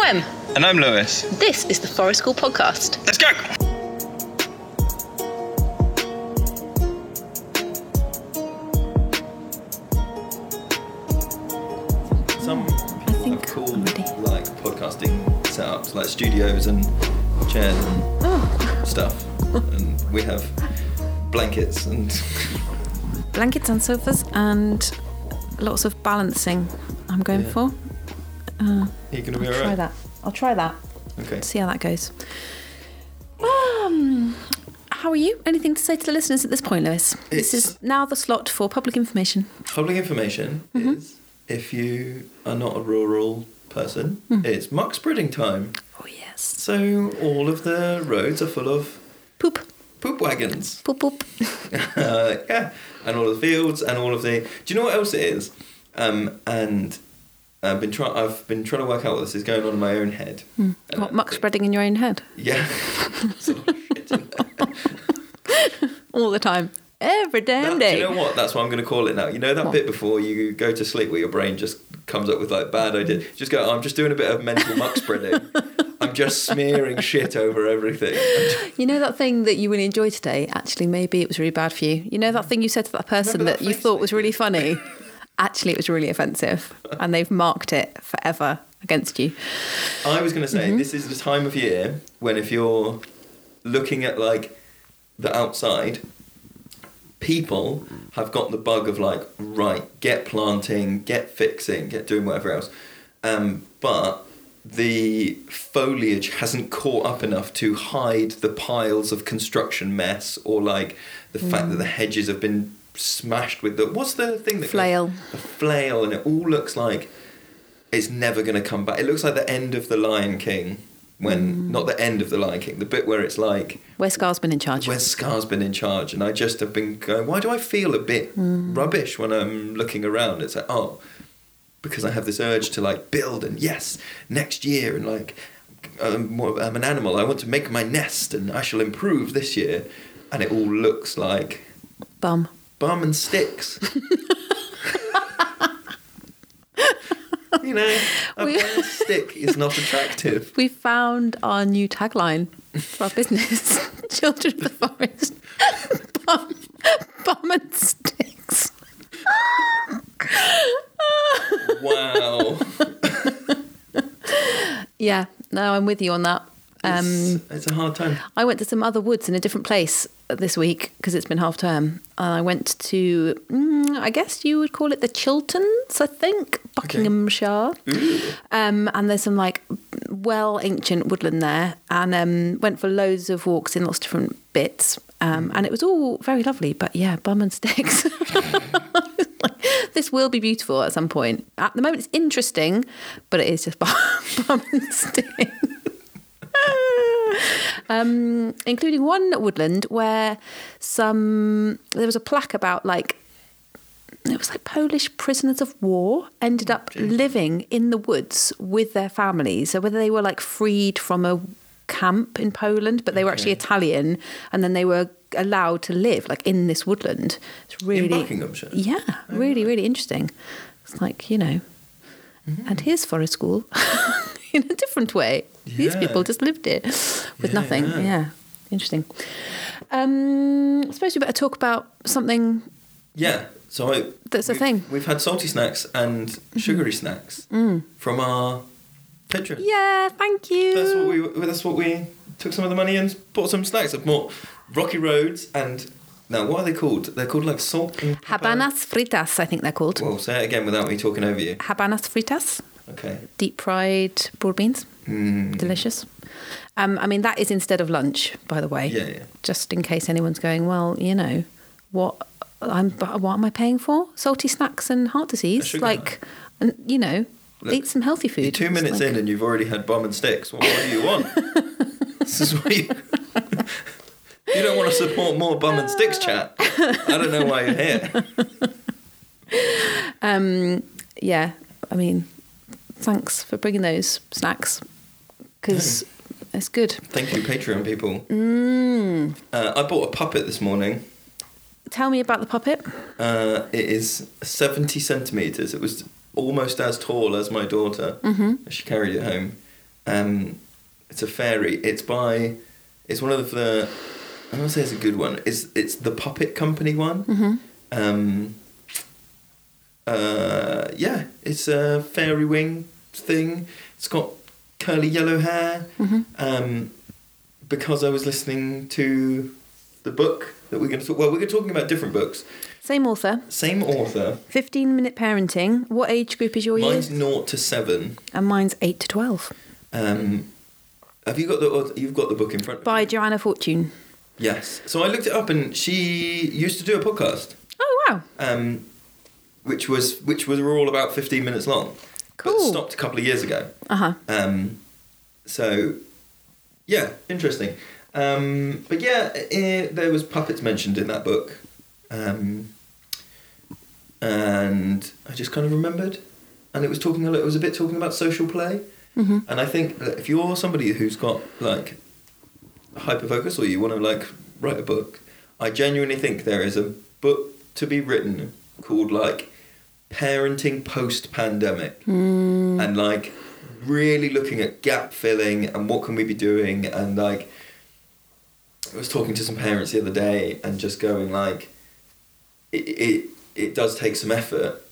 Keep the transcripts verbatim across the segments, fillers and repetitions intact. I'm Wem. And I'm Lewis. This is the Forest School Podcast. Let's go! Some I think have cool, like, podcasting setups, like studios and chairs and oh. stuff. And we have blankets and... blankets and sofas and lots of balancing I'm going yeah. for. Uh, You're going to be I'll all right. try that. I'll try that. Okay. See how that goes. Um, how are you? Anything to say to the listeners at this point, Lewis? It's this is now the slot for public information. Public information mm-hmm. is, if you are not a rural person, mm. it's muck spreading time. Oh, yes. So all of the roads are full of... Poop. Poop wagons. Poop, poop. uh, yeah. And all of the fields and all of the... Do you know what else it is? Um, and... I've been trying. I've been trying to work out what this is going on in my own head. Mm. What, muck spreading in your own head? Yeah, all the time, every damn that, day. Do you know what? That's what I'm going to call it now. You know that what? bit before you go to sleep where your brain just comes up with like bad ideas. Just go. I'm just doing a bit of mental muck spreading. I'm just smearing shit over everything. Just... You know that thing that you really enjoyed today? Actually, maybe it was really bad for you. You know that thing you said to that person that, that you thought was really funny. Actually, it was really offensive, and they've marked it forever against you. I was going to say, mm-hmm. this is the time of year when if you're looking at, like, the outside, people have got the bug of, like, right, get planting, get fixing, get doing whatever else. Um, but the foliage hasn't caught up enough to hide the piles of construction mess or, like, the mm. fact that the hedges have been... smashed with the what's the thing that flail goes, a flail, and it all looks like it's never going to come back. It looks like the end of the Lion King when mm. not the end of the Lion King, the bit where it's like where Scar's been in charge where Scar's been in charge and I just have been going, why do I feel a bit mm. rubbish when I'm looking around? It's like, oh, because I have this urge to like build and yes next year and like I'm, I'm an animal, I want to make my nest and I shall improve this year, and it all looks like bum Bum and sticks. You know, a we, bum stick is not attractive. We found our new tagline for our business. Children of the Forest. Bum, bum and sticks. Wow. Yeah, no, I'm with you on that. Um, it's, it's a hard time. I went to some other woods in a different place this week because it's been half term. And I went to, mm, I guess you would call it the Chilterns, I think, Buckinghamshire. Okay. Um, and there's some like well ancient woodland there, and um, went for loads of walks in lots of different bits. Um, and it was all very lovely, but yeah, bum and sticks. This will be beautiful at some point. At the moment, it's interesting, but it is just bum, bum and sticks. Um, including one woodland where some there was a plaque about like it was like Polish prisoners of war ended up Jeez. living in the woods with their families. So whether they were like freed from a camp in Poland, but they were okay. actually Italian, and then they were allowed to live like in this woodland. It's really in Buckinghamshire. Yeah, oh, really, right. really interesting. It's like, you know, mm-hmm. and here's Forest School in a different way. Yeah. These people just lived it with yeah, nothing. Yeah. yeah. Interesting. Um, I suppose we better talk about something. Yeah. So I, that's a thing. We've had salty snacks and mm-hmm. sugary snacks mm. from our Patreon. Yeah, thank you. That's what we that's what we took some of the money and bought some snacks. I've bought rocky roads and now what are they called? They're called like salt and Habanas fritas, I think they're called. Well, say it again without me talking over you. Habanas fritas. Okay. Deep fried broad beans. Mm. Delicious. Um, I mean, that is instead of lunch, by the way. Yeah, yeah. Just in case anyone's going, well, you know, what I'm, what am I paying for? Salty snacks and heart disease. Like, and, you know, look, eat some healthy food. You're two minutes like... in and you've already had bum and sticks. Well, what do you want? This is what you... You don't want to support more bum and sticks chat. I don't know why you're here. Um, yeah, I mean... Thanks for bringing those snacks, because yeah. it's good. Thank you, Patreon people. Mm. Uh, I bought a puppet this morning. Tell me about the puppet. Uh, it is seventy centimetres. It was almost as tall as my daughter. Mm-hmm. She carried it home. Um, it's a fairy. It's by... It's one of the... I don't want to say it's a good one. It's it's the Puppet Company one. Mm-hmm. Um, uh, yeah, it's a fairy wing thing. It's got curly yellow hair. Mm-hmm. Um, because I was listening to the book that we're going to talk... Well, we're talking about different books. Same author. Same author. Fifteen minute parenting. What age group is your yours? Mine's naught to seven. And mine's eight to twelve. Um, have you got the you've got the book in front of you? By Joanna Fortune. Yes. So I looked it up, and she used to do a podcast. Oh wow! Um, which was which was all about fifteen minutes long. Cool. But stopped a couple of years ago. Uh huh. Um, so yeah, interesting. Um, but yeah, it, there was puppets mentioned in that book, um, and I just kind of remembered, and it was talking a little, it was a bit talking about social play, mm-hmm. and I think that if you're somebody who's got like. Hyperfocus, or you want to like write a book, I genuinely think there is a book to be written called like Parenting Post-Pandemic, mm. and like really looking at gap filling and what can we be doing. And like I was talking to some parents the other day and just going like it it, it does take some effort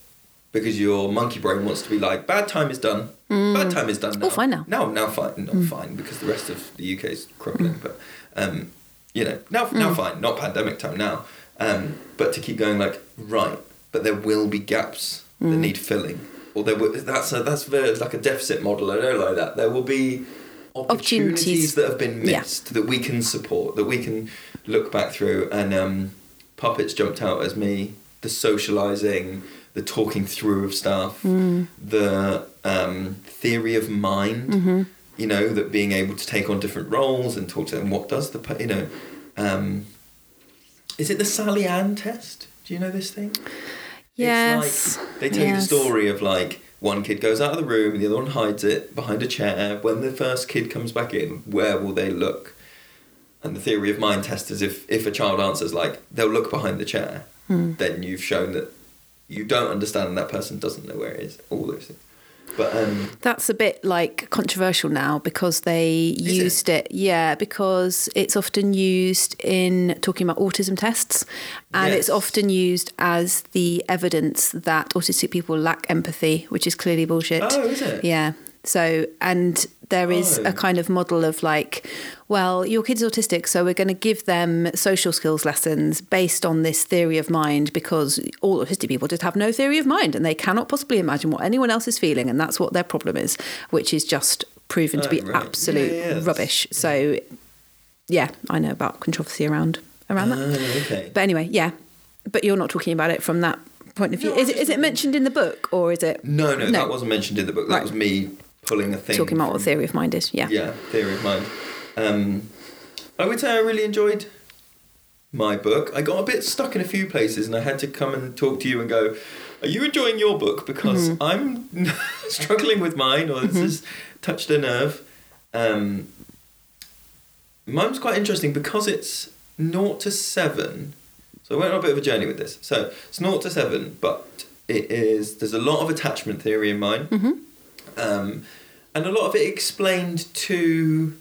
because your monkey brain wants to be like bad time is done. Mm. Bad time is done now. Oh, fine now. Now, now fine. Not mm. fine, because the rest of the U K is crumbling. Mm. But, um, you know, now, now mm. fine. Not pandemic time now. Um, but to keep going like, right, but there will be gaps mm. that need filling. Or there will, that's a, that's very, like a deficit model. I don't like that. There will be opportunities, opportunities. that have been missed yeah. that we can support, that we can look back through. And um, puppets jumped out as me. The socialising, the talking through of stuff, mm. the... Um, theory of mind, mm-hmm. you know, that being able to take on different roles and talk to them. What does the, you know, um, is it the Sally Ann test? Do you know this thing? Yes. It's like they tell yes. you the story of like one kid goes out of the room and the other one hides it behind a chair. When the first kid comes back in, where will they look? And the theory of mind test is if, if a child answers like they'll look behind the chair, mm. then you've shown that you don't understand and that person doesn't know where it is. All those things. But um, that's a bit like controversial now because they used it? it, yeah, because it's often used in talking about autism tests, and yes. it's often used as the evidence that autistic people lack empathy, which is clearly bullshit. Oh, is it? Yeah. So, and there is oh. a kind of model of like, well, your kid's autistic, so we're going to give them social skills lessons based on this theory of mind because all autistic people just have no theory of mind and they cannot possibly imagine what anyone else is feeling, and that's what their problem is, which is just proven oh, to be right. absolute yeah, yeah, rubbish. Yeah. So, yeah, I know about controversy around around oh, that. Okay. But anyway, yeah, but you're not talking about it from that point of view. No, is it, is it mentioned in the book or is it? No, no, no. that wasn't mentioned in the book. That right. was me... pulling a thing. Talking about what theory of mind is, yeah. Yeah, theory of mind. Um, I would say I really enjoyed my book. I got a bit stuck in a few places and I had to come and talk to you and go, are you enjoying your book? Because mm-hmm. I'm struggling with mine, or this has mm-hmm. touched a nerve. Um, mine's quite interesting because it's naught to seven. So I went on a bit of a journey with this. So it's naught to seven, but it is, there's a lot of attachment theory in mine. Mm-hmm. Um, and a lot of it explained to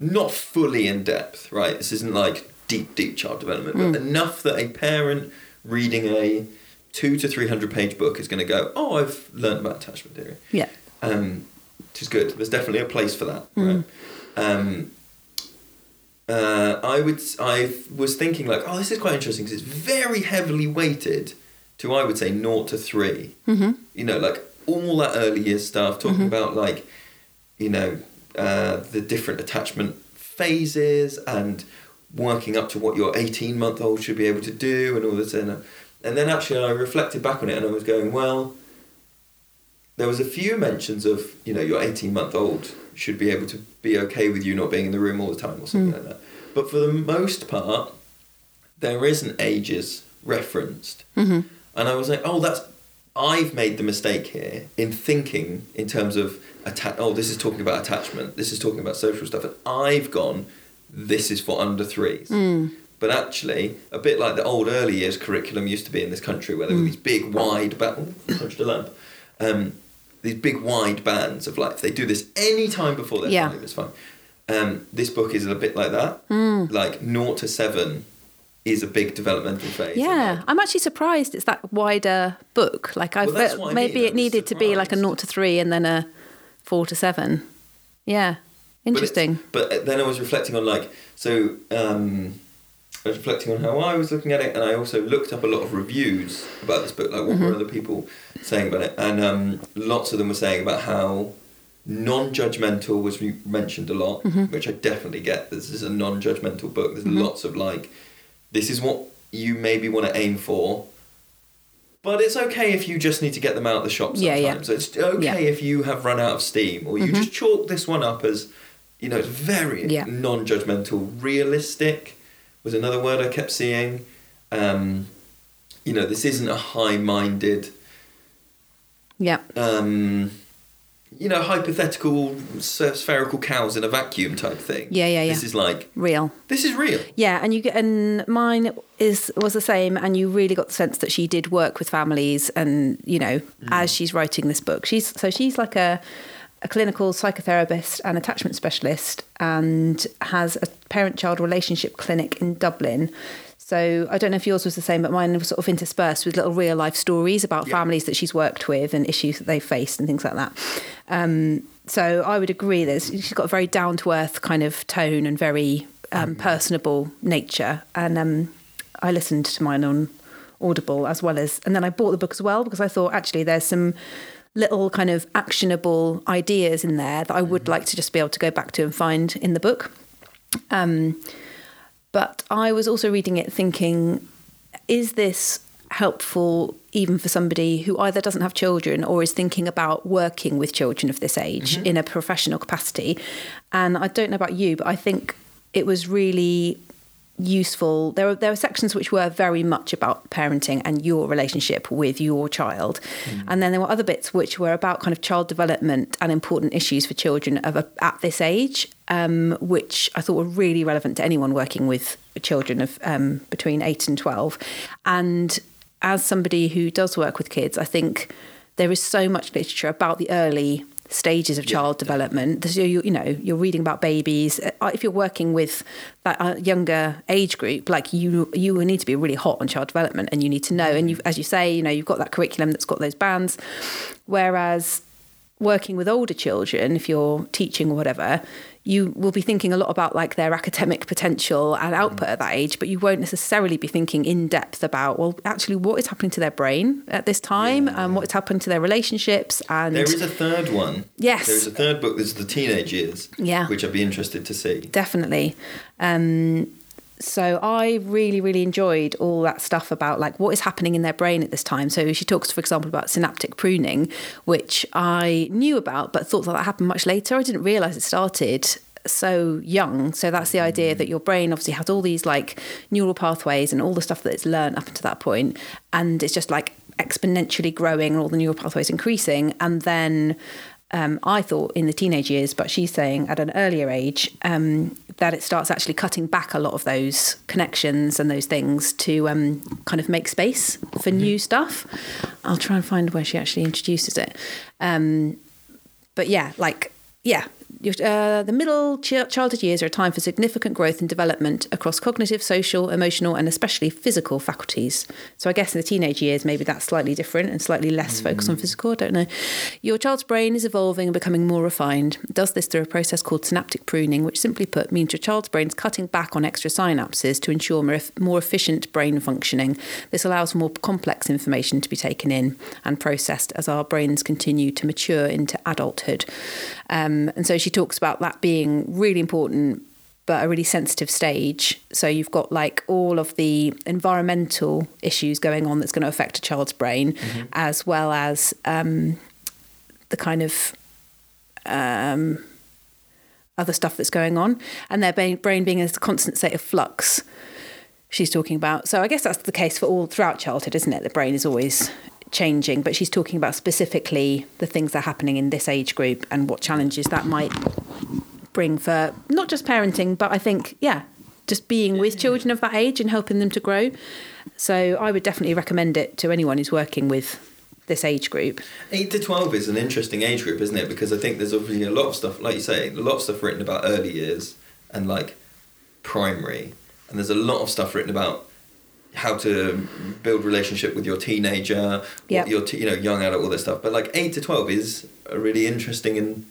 not fully in depth, right? This isn't like deep, deep child development, mm. but enough that a parent reading a two to three hundred page book is going to go, oh, I've learned about attachment theory. Yeah. Um, which is good. There's definitely a place for that, mm. right? Um, uh, I would, I was thinking like, oh, this is quite interesting because it's very heavily weighted to, I would say, naught to three. Mm-hmm. You know, like... all that early year stuff, talking mm-hmm. about like, you know, uh, the different attachment phases and working up to what your eighteen-month-old should be able to do and all this. And, and then actually I reflected back on it and I was going, well, there was a few mentions of, you know, your eighteen-month-old should be able to be okay with you not being in the room all the time or something mm. like that. But for the most part, there isn't ages referenced. Mm-hmm. And I was like, oh, that's... I've made the mistake here in thinking in terms of, atta- oh, this is talking about attachment, this is talking about social stuff, and I've gone, this is for under threes. Mm. But actually, a bit like the old early years curriculum used to be in this country where there mm. were these big, wide, ba- oh, touched a lamp, um, these big wide bands of like, if they do this any time before their yeah. time, it's fine. Um, this book is a bit like that. Mm. Like naught to seven is a big developmental phase. Yeah, I'm actually surprised it's that wider book. Like I've well, uh, maybe I mean. it needed surprised. to be like a naught to three and then a four to seven. Yeah, interesting. But, but then I was reflecting on like so. Um, I was reflecting on how I was looking at it, and I also looked up a lot of reviews about this book, like what mm-hmm. were other people saying about it, and um, lots of them were saying about how non-judgmental was re- mentioned a lot, mm-hmm. which I definitely get. This is a non-judgmental book. There's mm-hmm. lots of like, this is what you maybe want to aim for, but it's okay if you just need to get them out of the shop sometimes. Yeah, yeah. So it's okay yeah. if you have run out of steam, or you mm-hmm. just chalk this one up as, you know, it's very yeah. non-judgmental, realistic. Was another word I kept seeing. Um, you know, this isn't a high-minded, yeah. Um, you know, hypothetical, spherical cows in a vacuum type thing. Yeah, yeah, yeah. This is like real. This is real. Yeah, and you get, and mine is was the same. And you really got the sense that she did work with families, and you know, mm. as she's writing this book, she's so she's like a. a clinical psychotherapist and attachment specialist, and has a parent-child relationship clinic in Dublin. So I don't know if yours was the same, but mine was sort of interspersed with little real-life stories about yeah. families that she's worked with and issues that they faced and things like that. Um, so I would agree that she's got a very down-to-earth kind of tone and very um, personable nature. And um, I listened to mine on Audible as well as... And then I bought the book as well because I thought, actually, there's some... little kind of actionable ideas in there that I would mm-hmm. like to just be able to go back to and find in the book. Um, but I was also reading it thinking, is this helpful even for somebody who either doesn't have children or is thinking about working with children of this age mm-hmm. in a professional capacity? And I don't know about you, but I think it was really... useful. There were there were sections which were very much about parenting and your relationship with your child, mm. and then there were other bits which were about kind of child development and important issues for children of a, at this age, um, which I thought were really relevant to anyone working with children of um, between eight and twelve. And as somebody who does work with kids, I think there is so much literature about the early stages of child yeah. development. So you, you know, you're reading about babies. If you're working with that younger age group, like you, you need to be really hot on child development, and you need to know. And you, as you say, you know, you've got that curriculum that's got those bands. Whereas working with older children, if you're teaching or whatever, you will be thinking a lot about like their academic potential and output mm. at that age, but you won't necessarily be thinking in depth about, well, actually what is happening to their brain at this time yeah. and what is happening to their relationships. And there is a third one. Yes. There is a third book. There's the teenage years, yeah. which I'd be interested to see. Definitely. Um, so I really, really enjoyed all that stuff about like what is happening in their brain at this time. So she talks, for example, about synaptic pruning, which I knew about, but thought that that happened much later. I didn't realise it started so young. So that's the idea that your brain obviously has all these like neural pathways and all the stuff that it's learned up until that point. And it's just like exponentially growing and all the neural pathways increasing. And then um, I thought in the teenage years, but she's saying at an earlier age, um, that it starts actually cutting back a lot of those connections and those things to um, kind of make space for new stuff. I'll try and find where she actually introduces it. Um, but yeah, like, yeah, uh, the middle ch- childhood years are a time for significant growth and development across cognitive, social, emotional, and especially physical faculties. So I guess in the teenage years, maybe that's slightly different and slightly less mm. focused on physical. I don't know. Your child's brain is evolving and becoming more refined. It does this through a process called synaptic pruning, which simply put means your child's brain is cutting back on extra synapses to ensure more, more efficient brain functioning. This allows for more complex information to be taken in and processed as our brains continue to mature into adulthood. Um, and so she talks about that being really important, but a really sensitive stage. So you've got like all of the environmental issues going on that's going to affect a child's brain, mm-hmm. as well as um, the kind of um, other stuff that's going on, and their brain being in a constant state of flux. She's talking about. So I guess that's the case for all throughout childhood, isn't it? The brain is always changing, but she's talking about specifically the things that are happening in this age group and what challenges that might bring for not just parenting, but I think, yeah, just being with children of that age and helping them to grow. So I would definitely recommend it to anyone who's working with this age group? eight to twelve is an interesting age group, isn't it? Because I think there's obviously a lot of stuff, like you say, a lot of stuff written about early years and like primary. And there's a lot of stuff written about how to build relationship with your teenager, yep. your t- you know, young adult, all this stuff. But like eight to twelve is a really interesting and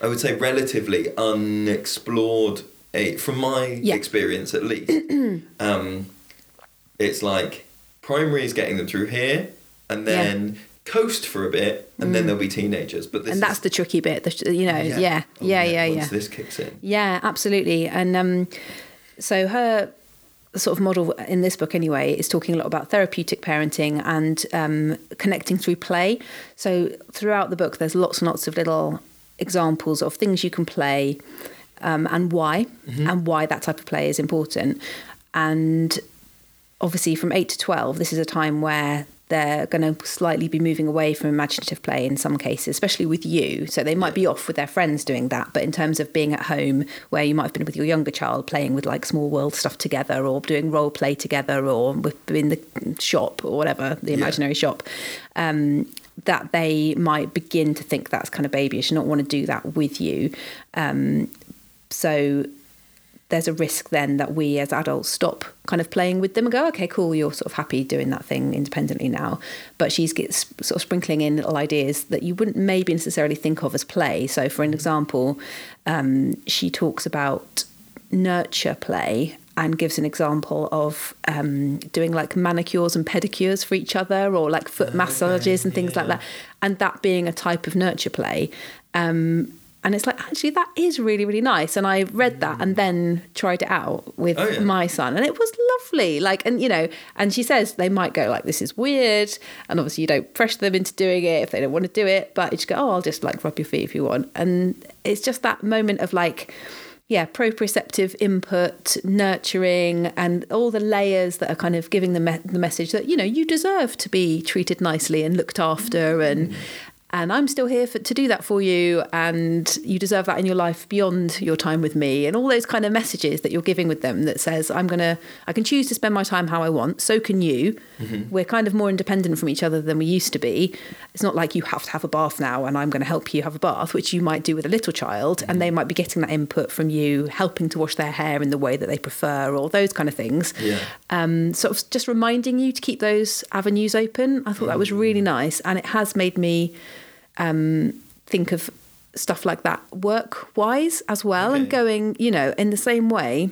I would say relatively unexplored age, from my yep. experience at least. um, it's like primary is getting them through here and then yeah. coast for a bit and mm. then there'll be teenagers. But this and that's is, the tricky bit, the, you know, yeah, yeah, oh, yeah, yeah. yeah once yeah. this kicks in. Yeah, absolutely. And um, so her... sort of model in this book anyway is talking a lot about therapeutic parenting and um, connecting through play. So throughout the book there's lots and lots of little examples of things you can play um, and why mm-hmm. and why that type of play is important. And obviously from eight to twelve this is a time where they're going to slightly be moving away from imaginative play in some cases, especially with you. So they might be off with their friends doing that. But in terms of being at home where you might have been with your younger child, playing with like small world stuff together or doing role play together or in the shop or whatever, the imaginary yeah. shop, um, that they might begin to think that's kind of babyish and not want to do that with you. Um, so... there's a risk then that we as adults stop kind of playing with them and go, okay, cool, you're sort of happy doing that thing independently now. But she's gets sort of sprinkling in little ideas that you wouldn't maybe necessarily think of as play. So for an example, um, she talks about nurture play and gives an example of um, doing like manicures and pedicures for each other or like foot massages okay, and things yeah. like that. And that being a type of nurture play. Um And it's like, actually, that is really, really nice. And I read that and then tried it out with oh, yeah. my son. And it was lovely. Like, and, you know, and she says they might go like, this is weird. And obviously you don't pressure them into doing it if they don't want to do it. But you just go, oh, I'll just like rub your feet if you want. And it's just that moment of like, yeah, proprioceptive input, nurturing and all the layers that are kind of giving the, me- the message that, you know, you deserve to be treated nicely and looked after and... Mm-hmm. And I'm still here for, to do that for you. And you deserve that in your life beyond your time with me. And all those kind of messages that you're giving with them that says, I'm going to, I can choose to spend my time how I want. So can you. Mm-hmm. We're kind of more independent from each other than we used to be. It's not like you have to have a bath now and I'm going to help you have a bath, which you might do with a little child. Mm-hmm. And they might be getting that input from you, helping to wash their hair in the way that they prefer, or those kind of things. Yeah. Um, sort of just reminding you to keep those avenues open. I thought mm-hmm. that was really nice. And it has made me... Um, think of stuff like that work-wise as well okay. and going, you know, in the same way,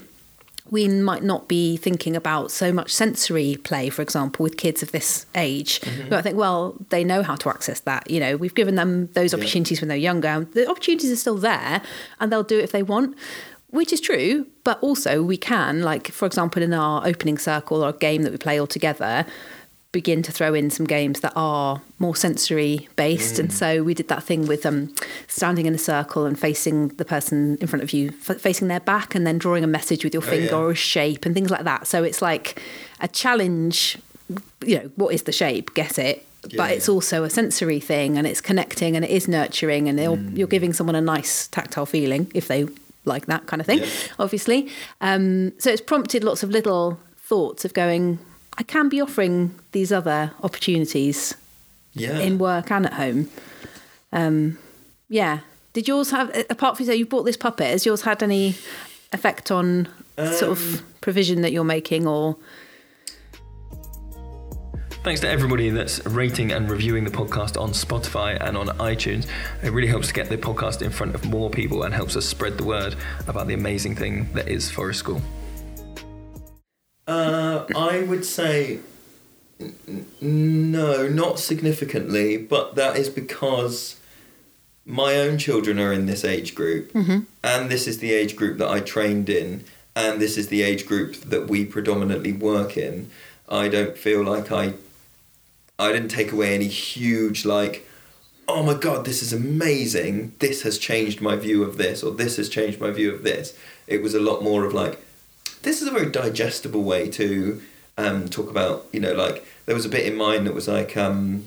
we might not be thinking about so much sensory play, for example, with kids of this age. Mm-hmm. But I think, well, they know how to access that. You know, we've given them those opportunities yeah. when they're younger. And the opportunities are still there and they'll do it if they want, which is true. But also we can, like, for example, in our opening circle or a game that we play all together, begin to throw in some games that are more sensory based mm. and so we did that thing with um standing in a circle and facing the person in front of you f- facing their back and then drawing a message with your oh, finger yeah. or a shape and things like that. So it's like a challenge, you know, what is the shape, get it, yeah, but it's yeah. also a sensory thing and it's connecting and it is nurturing and mm. you're giving someone a nice tactile feeling if they like that kind of thing yeah. obviously. Um so it's prompted lots of little thoughts of going, I can be offering these other opportunities yeah. in work and at home. Um, yeah. Did yours have, apart from, so you bought this puppet, has yours had any effect on um, sort of provision that you're making or... Thanks to everybody that's rating and reviewing the podcast on Spotify and on iTunes. It really helps to get the podcast in front of more people and helps us spread the word about the amazing thing that is Forest School. Uh, I would say n- no, not significantly, but that is because my own children are in this age group mm-hmm. and this is the age group that I trained in and this is the age group that we predominantly work in. I don't feel like I, I didn't take away any huge like, oh my God, this is amazing. This has changed my view of this or this has changed my view of this. It was a lot more of like, this is a very digestible way to um, talk about, you know, like, there was a bit in mine that was like um,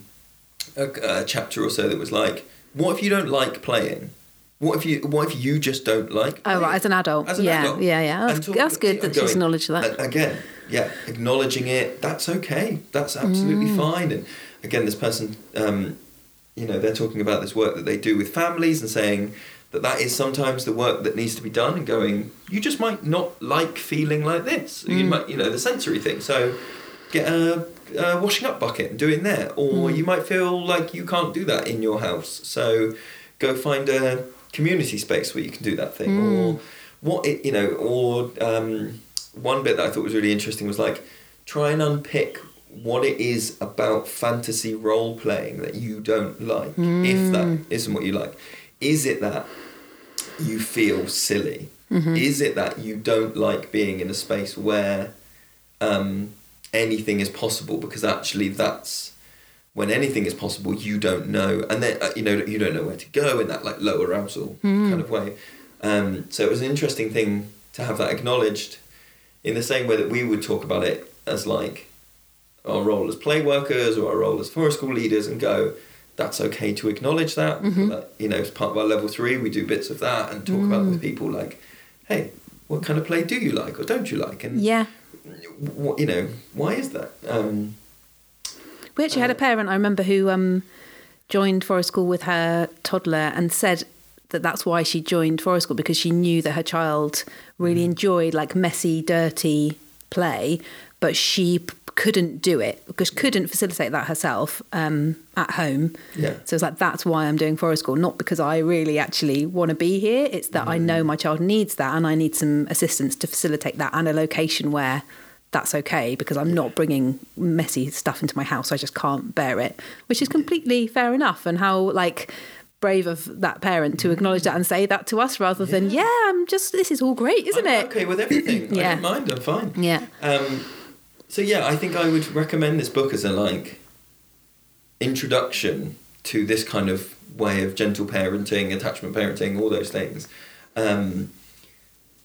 a, a chapter or so that was like, what if you don't like playing? What if you What if you just don't like? Oh, right, as an adult. As an yeah, adult. Yeah, yeah. That's, that's good that she's acknowledged that. Again, yeah, acknowledging it, that's okay. That's absolutely mm. fine. And again, this person, um, you know, they're talking about this work that they do with families and saying that that is sometimes the work that needs to be done and going, you just might not like feeling like this. Mm. You might, you know, the sensory thing. So get a, a washing up bucket and do it in there. Or mm. you might feel like you can't do that in your house. So go find a community space where you can do that thing mm. or what it you know or um one bit that I thought was really interesting was like try and unpick what it is about fantasy role playing that you don't like. mm. If that isn't what you like, is it that you feel silly? Mm-hmm. Is it that you don't like being in a space where um anything is possible? Because actually that's when anything is possible, you don't know, and then you know you don't know where to go in that like low arousal mm. kind of way. Um, so it was an interesting thing to have that acknowledged, in the same way that we would talk about it as like our role as play workers or our role as forest school leaders, and go, that's okay to acknowledge that. Mm-hmm. That you know, as part of our level three, we do bits of that and talk mm. about it with people like, hey, what kind of play do you like or don't you like? And yeah, what you know, why is that? Um, We actually had a parent, I remember, who um, joined Forest School with her toddler and said that that's why she joined Forest School, because she knew that her child really enjoyed like messy, dirty play, but she p- couldn't do it because couldn't facilitate that herself um, at home. Yeah. So it's like, that's why I'm doing Forest School, not because I really actually want to be here. It's that mm-hmm. I know my child needs that and I need some assistance to facilitate that and a location where that's okay, because I'm not bringing messy stuff into my house. I just can't bear it, which is completely fair enough. And how like brave of that parent to acknowledge that and say that to us rather yeah. than, yeah, I'm just, this is all great, isn't I'm it? Okay with everything. yeah. I don't mind, I'm fine. Yeah. Um, so yeah, I think I would recommend this book as a like introduction to this kind of way of gentle parenting, attachment parenting, all those things. Um,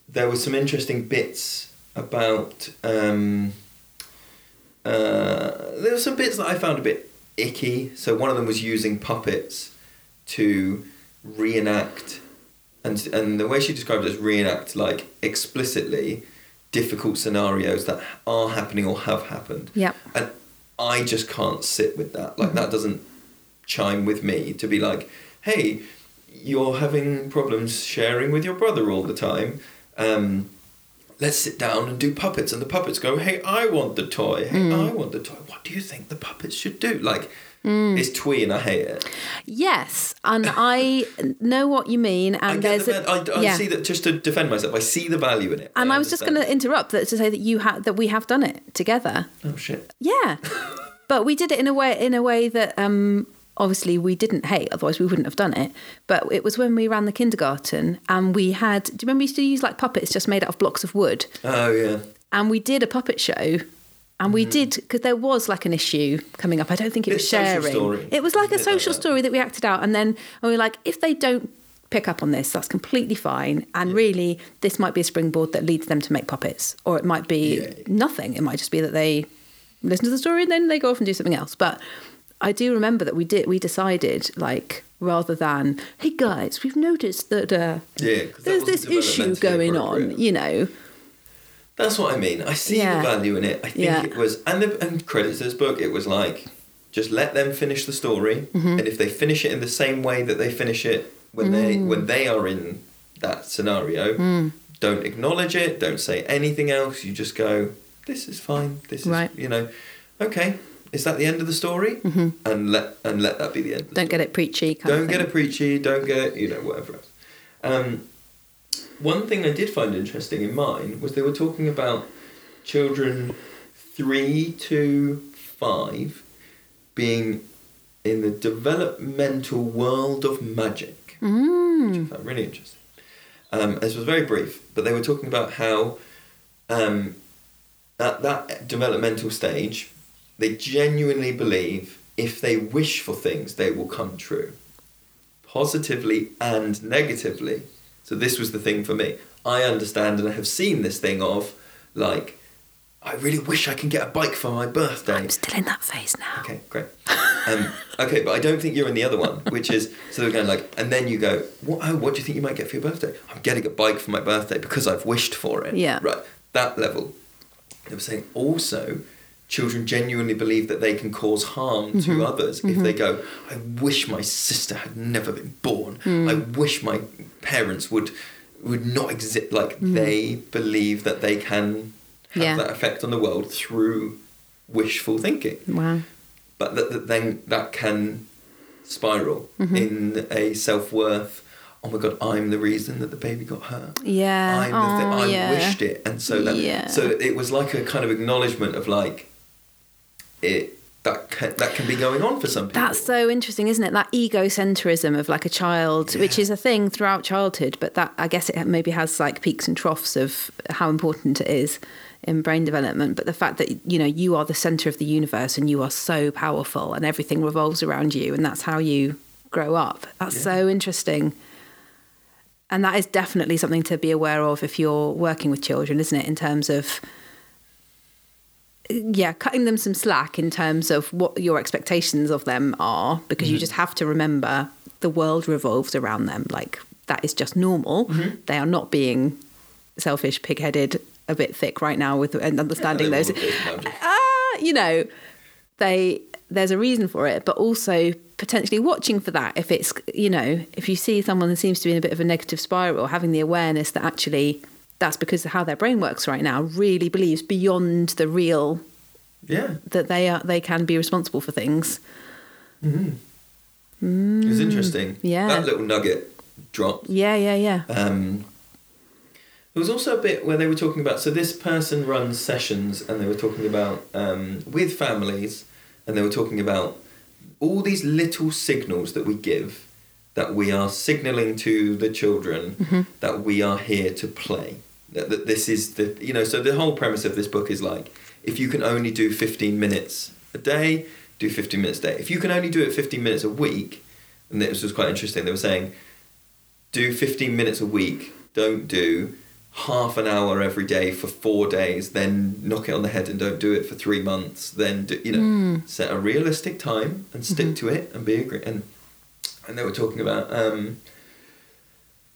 there were some interesting bits about um uh there were some bits that I found a bit icky. So one of them was using puppets to reenact, and and the way she described it as reenact like explicitly difficult scenarios that are happening or have happened. Yeah. And I just can't sit with that. Like mm-hmm. that doesn't chime with me to be like, hey, you're having problems sharing with your brother all the time. Um Let's sit down and do puppets. And the puppets go, hey, I want the toy. Hey, mm. I want the toy. What do you think the puppets should do? Like, mm. it's twee and I hate it. Yes, and I know what you mean. And I, there's the, a, I, I yeah. see that, just to defend myself, I see the value in it. And I, I was just going to interrupt that to say that you ha- that we have done it together. Oh, shit. Yeah. But we did it in a way in a way that um, obviously we didn't hate, otherwise we wouldn't have done it. But it was when we ran the kindergarten and we had, do you remember we used to use like puppets just made out of blocks of wood? Oh, yeah. And we did a puppet show and we mm. did, because there was like an issue coming up. I don't think it it's was sharing. Social story. It was like a, a social like that. story that we acted out. And then and we were like, if they don't pick up on this, that's completely fine. And yeah. really, this might be a springboard that leads them to make puppets, or it might be yeah. nothing. It might just be that they listen to the story and then they go off and do something else. But I do remember that we did. We decided, like, rather than, hey, guys, we've noticed that uh, yeah, there's that this issue going on, you know. That's what I mean. I see yeah. the value in it. I think yeah. it was, and, the, and credit to this book, it was like, just let them finish the story. Mm-hmm. And if they finish it in the same way that they finish it when, mm. they, when they are in that scenario, mm. don't acknowledge it, don't say anything else. You just go, this is fine. This right. is, you know, okay. Is that the end of the story? Mm-hmm. And let and let that be the end of the Don't story. Get it preachy. Kind don't of thing. Get it preachy. Don't get it, you know, whatever else. Um, one thing I did find interesting in mine was they were talking about children three to five being in the developmental world of magic, mm. which I found really interesting. Um, this was very brief, but they were talking about how um, at that developmental stage, they genuinely believe if they wish for things, they will come true, positively and negatively. So this was the thing for me. I understand and I have seen this thing of, like, I really wish I can get a bike for my birthday. I'm still in that phase now. Okay, great. Um, okay, but I don't think you're in the other one, which is, so they're going like, and then you go, what, oh, what do you think you might get for your birthday? I'm getting a bike for my birthday because I've wished for it. Yeah. Right, that level. They were saying also, children genuinely believe that they can cause harm mm-hmm. to others mm-hmm. if they go, I wish my sister had never been born. Mm. I wish my parents would would not exist. Like, mm. they believe that they can have yeah. that effect on the world through wishful thinking. Wow. But that, that then that can spiral mm-hmm. in a self-worth. Oh my God, I'm the reason that the baby got hurt. Yeah. I'm Aww, the thing. I yeah. wished it. And so that, yeah. so it was like a kind of acknowledgement of like, it that can, that can be going on for some people. That's so interesting, isn't it? That egocentrism of like a child, yeah. which is a thing throughout childhood, but that, I guess it maybe has like peaks and troughs of how important it is in brain development. But the fact that, you know, you are the centre of the universe and you are so powerful and everything revolves around you and that's how you grow up. That's yeah. so interesting. And that is definitely something to be aware of if you're working with children, isn't it? In terms of, yeah, cutting them some slack in terms of what your expectations of them are, because mm-hmm. you just have to remember the world revolves around them. Like, that is just normal. Mm-hmm. They are not being selfish, pig-headed, a bit thick right now with and understanding yeah, those. Ah, uh, you know, they... there's a reason for it, but also potentially watching for that. If it's, you know, if you see someone that seems to be in a bit of a negative spiral, having the awareness that actually that's because of how their brain works right now, really believes beyond the real, yeah, that they are, they can be responsible for things. Mm. Mm. It was interesting. Yeah. That little nugget dropped. Yeah, yeah, yeah. Um, there was also a bit where they were talking about, so this person runs sessions and they were talking about um, with families. And they were talking about all these little signals that we give, that we are signalling to the children mm-hmm. that we are here to play. That, that this is the, you know, so the whole premise of this book is like, if you can only do fifteen minutes a day, do fifteen minutes a day. If you can only do it fifteen minutes a week, and this was quite interesting, they were saying, do fifteen minutes a week, don't do half an hour every day for four days, then knock it on the head and don't do it for three months. Then do, you know, mm. set a realistic time and stick mm-hmm. to it and be agree. And and they were talking about um,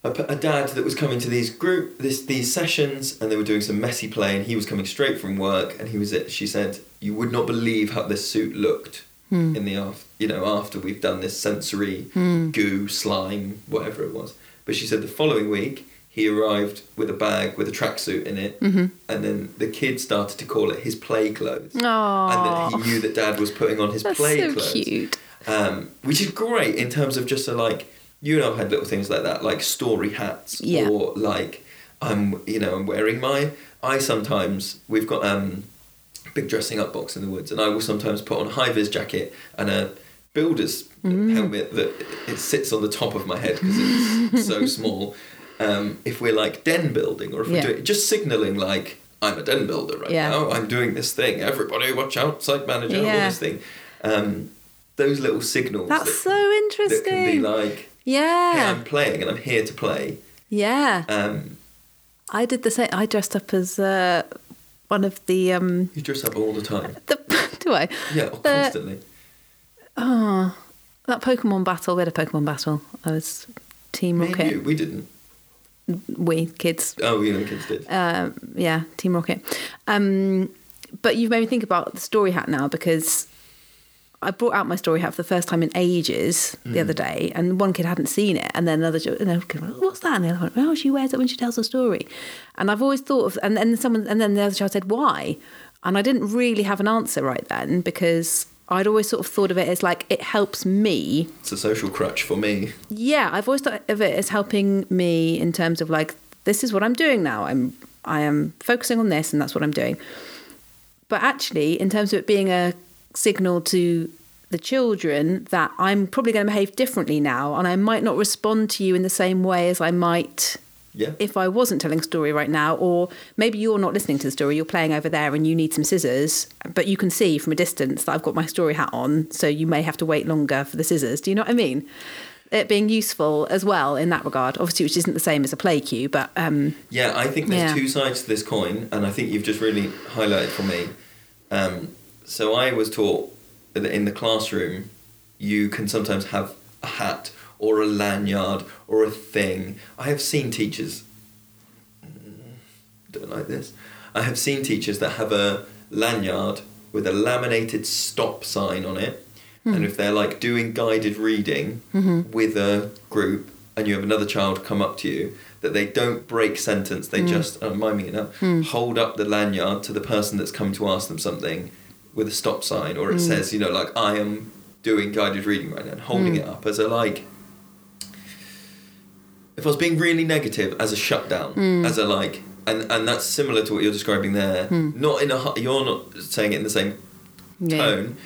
a, a dad that was coming to these group this these sessions, and they were doing some messy play, and he was coming straight from work, and he was she said, you would not believe how this suit looked mm. in the after, you know, after we've done this sensory mm. goo slime whatever it was. But she said the following week, he arrived with a bag with a tracksuit in it, mm-hmm. and then the kid started to call it his play clothes. Aww. And then he knew that dad was putting on his That's play so clothes. Cute. Um, which is great in terms of just a, like, you and I've had little things like that, like story hats, yeah. or like I'm, you know, I'm wearing my. I sometimes we've got um, a big dressing up box in the woods, and I will sometimes put on a high vis jacket and a builder's mm. helmet that it sits on the top of my head because it's so small. Um, if we're like den building, or if we're yeah. doing, just signalling like, I'm a den builder right yeah. now, I'm doing this thing, everybody watch out, site manager, yeah. all this thing. Um, those little signals. That's that, so interesting. That can be like, yeah. hey, I'm playing and I'm here to play. Yeah. Um, I did the same. I dressed up as uh, one of the... Um, you dress up all the time. The, do I? Yeah, the, constantly. Oh, that Pokemon battle. We had a Pokemon battle. I was Team Rocket. Maybe you, we didn't. We kids. Oh, you know, kids did. Uh, yeah, Team Rocket. Um, but you've made me think about the story hat now, because I brought out my story hat for the first time in ages the mm. other day, and one kid hadn't seen it, and then another kid went, what's that? And the other one, oh, she wears it when she tells her story. And I've always thought of, and then someone, and then the other child said, why? And I didn't really have an answer right then, because I'd always sort of thought of it as like, it helps me. It's a social crutch for me. Yeah, I've always thought of it as helping me in terms of like, this is what I'm doing now. I'm I am focusing on this and that's what I'm doing. But actually, in terms of it being a signal to the children that I'm probably going to behave differently now, and I might not respond to you in the same way as I might... Yeah. If I wasn't telling a story right now, or maybe you're not listening to the story, you're playing over there and you need some scissors, but you can see from a distance that I've got my story hat on, so you may have to wait longer for the scissors. Do you know what I mean? It being useful as well in that regard, obviously, which isn't the same as a play cue, but... Um, yeah, I think there's yeah. two sides to this coin, and I think you've just really highlighted for me. Um, so I was taught in the classroom you can sometimes have a hat or a lanyard or a thing. I have seen teachers... Don't like this. I have seen teachers that have a lanyard with a laminated stop sign on it. Mm. And if they're, like, doing guided reading mm-hmm. with a group and you have another child come up to you, that they don't break sentence. They mm. just, I'm miming it up, mm. hold up the lanyard to the person that's come to ask them something with a stop sign. Or it mm. says, you know, like, I am doing guided reading right now, and holding mm. it up as a, like... If I was being really negative, as a shutdown, mm. as a, like... And and that's similar to what you're describing there. Hmm. Not in a you're not saying it in the same yeah. tone,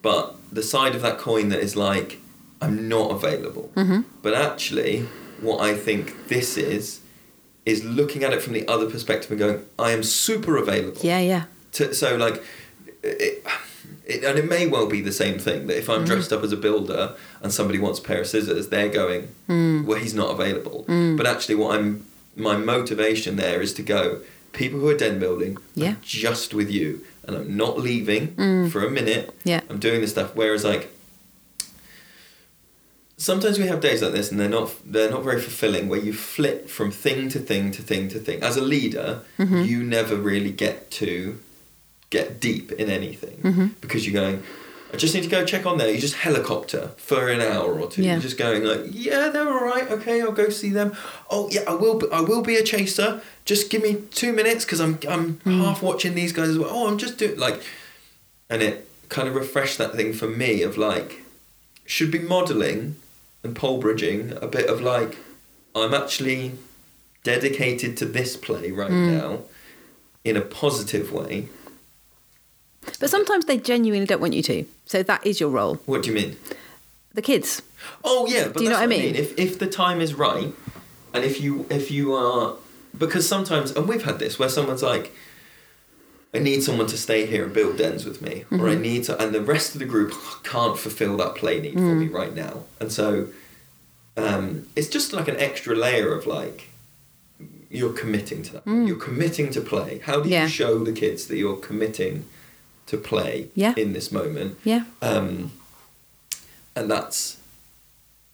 but the side of that coin that is like, I'm not available. Mm-hmm. But actually, what I think this is is looking at it from the other perspective and going, I am super available. Yeah, yeah. To, so like, it, it, and it may well be the same thing that if I'm mm. dressed up as a builder and somebody wants a pair of scissors, they're going, mm. well, he's not available. Mm. But actually, what I'm my motivation there is to go, people who are den building, yeah. I'm just with you, and I'm not leaving mm. for a minute. Yeah. I'm doing this stuff. Whereas, like, sometimes we have days like this, and they're not they're not very fulfilling, where you flit from thing to thing to thing to thing. As a leader, mm-hmm. you never really get to get deep in anything mm-hmm. because you're going, I just need to go check on there. You just helicopter for an hour or two. Yeah. You're just going like, yeah, they're all right. Okay, I'll go see them. Oh yeah, I will. Be, I will be a chaser. Just give me two minutes because I'm I'm mm. half watching these guys as well. Oh, I'm just doing like, and it kind of refreshed that thing for me of like, should be modelling and pole bridging a bit of like, I'm actually dedicated to this play right mm. now, in a positive way. But sometimes they genuinely don't want you to. So that is your role. What do you mean? The kids. Oh, yeah. But do you know what I mean? I mean? If if the time is right, and if you if you are... Because sometimes, and we've had this, where someone's like, I need someone to stay here and build dens with me. Mm-hmm. Or I need to... And the rest of the group can't fulfil that play need mm. for me right now. And so um, it's just like an extra layer of like, you're committing to that. Mm. You're committing to play. How do yeah. you show the kids that you're committing to play yeah. in this moment. Yeah. Um, and that's,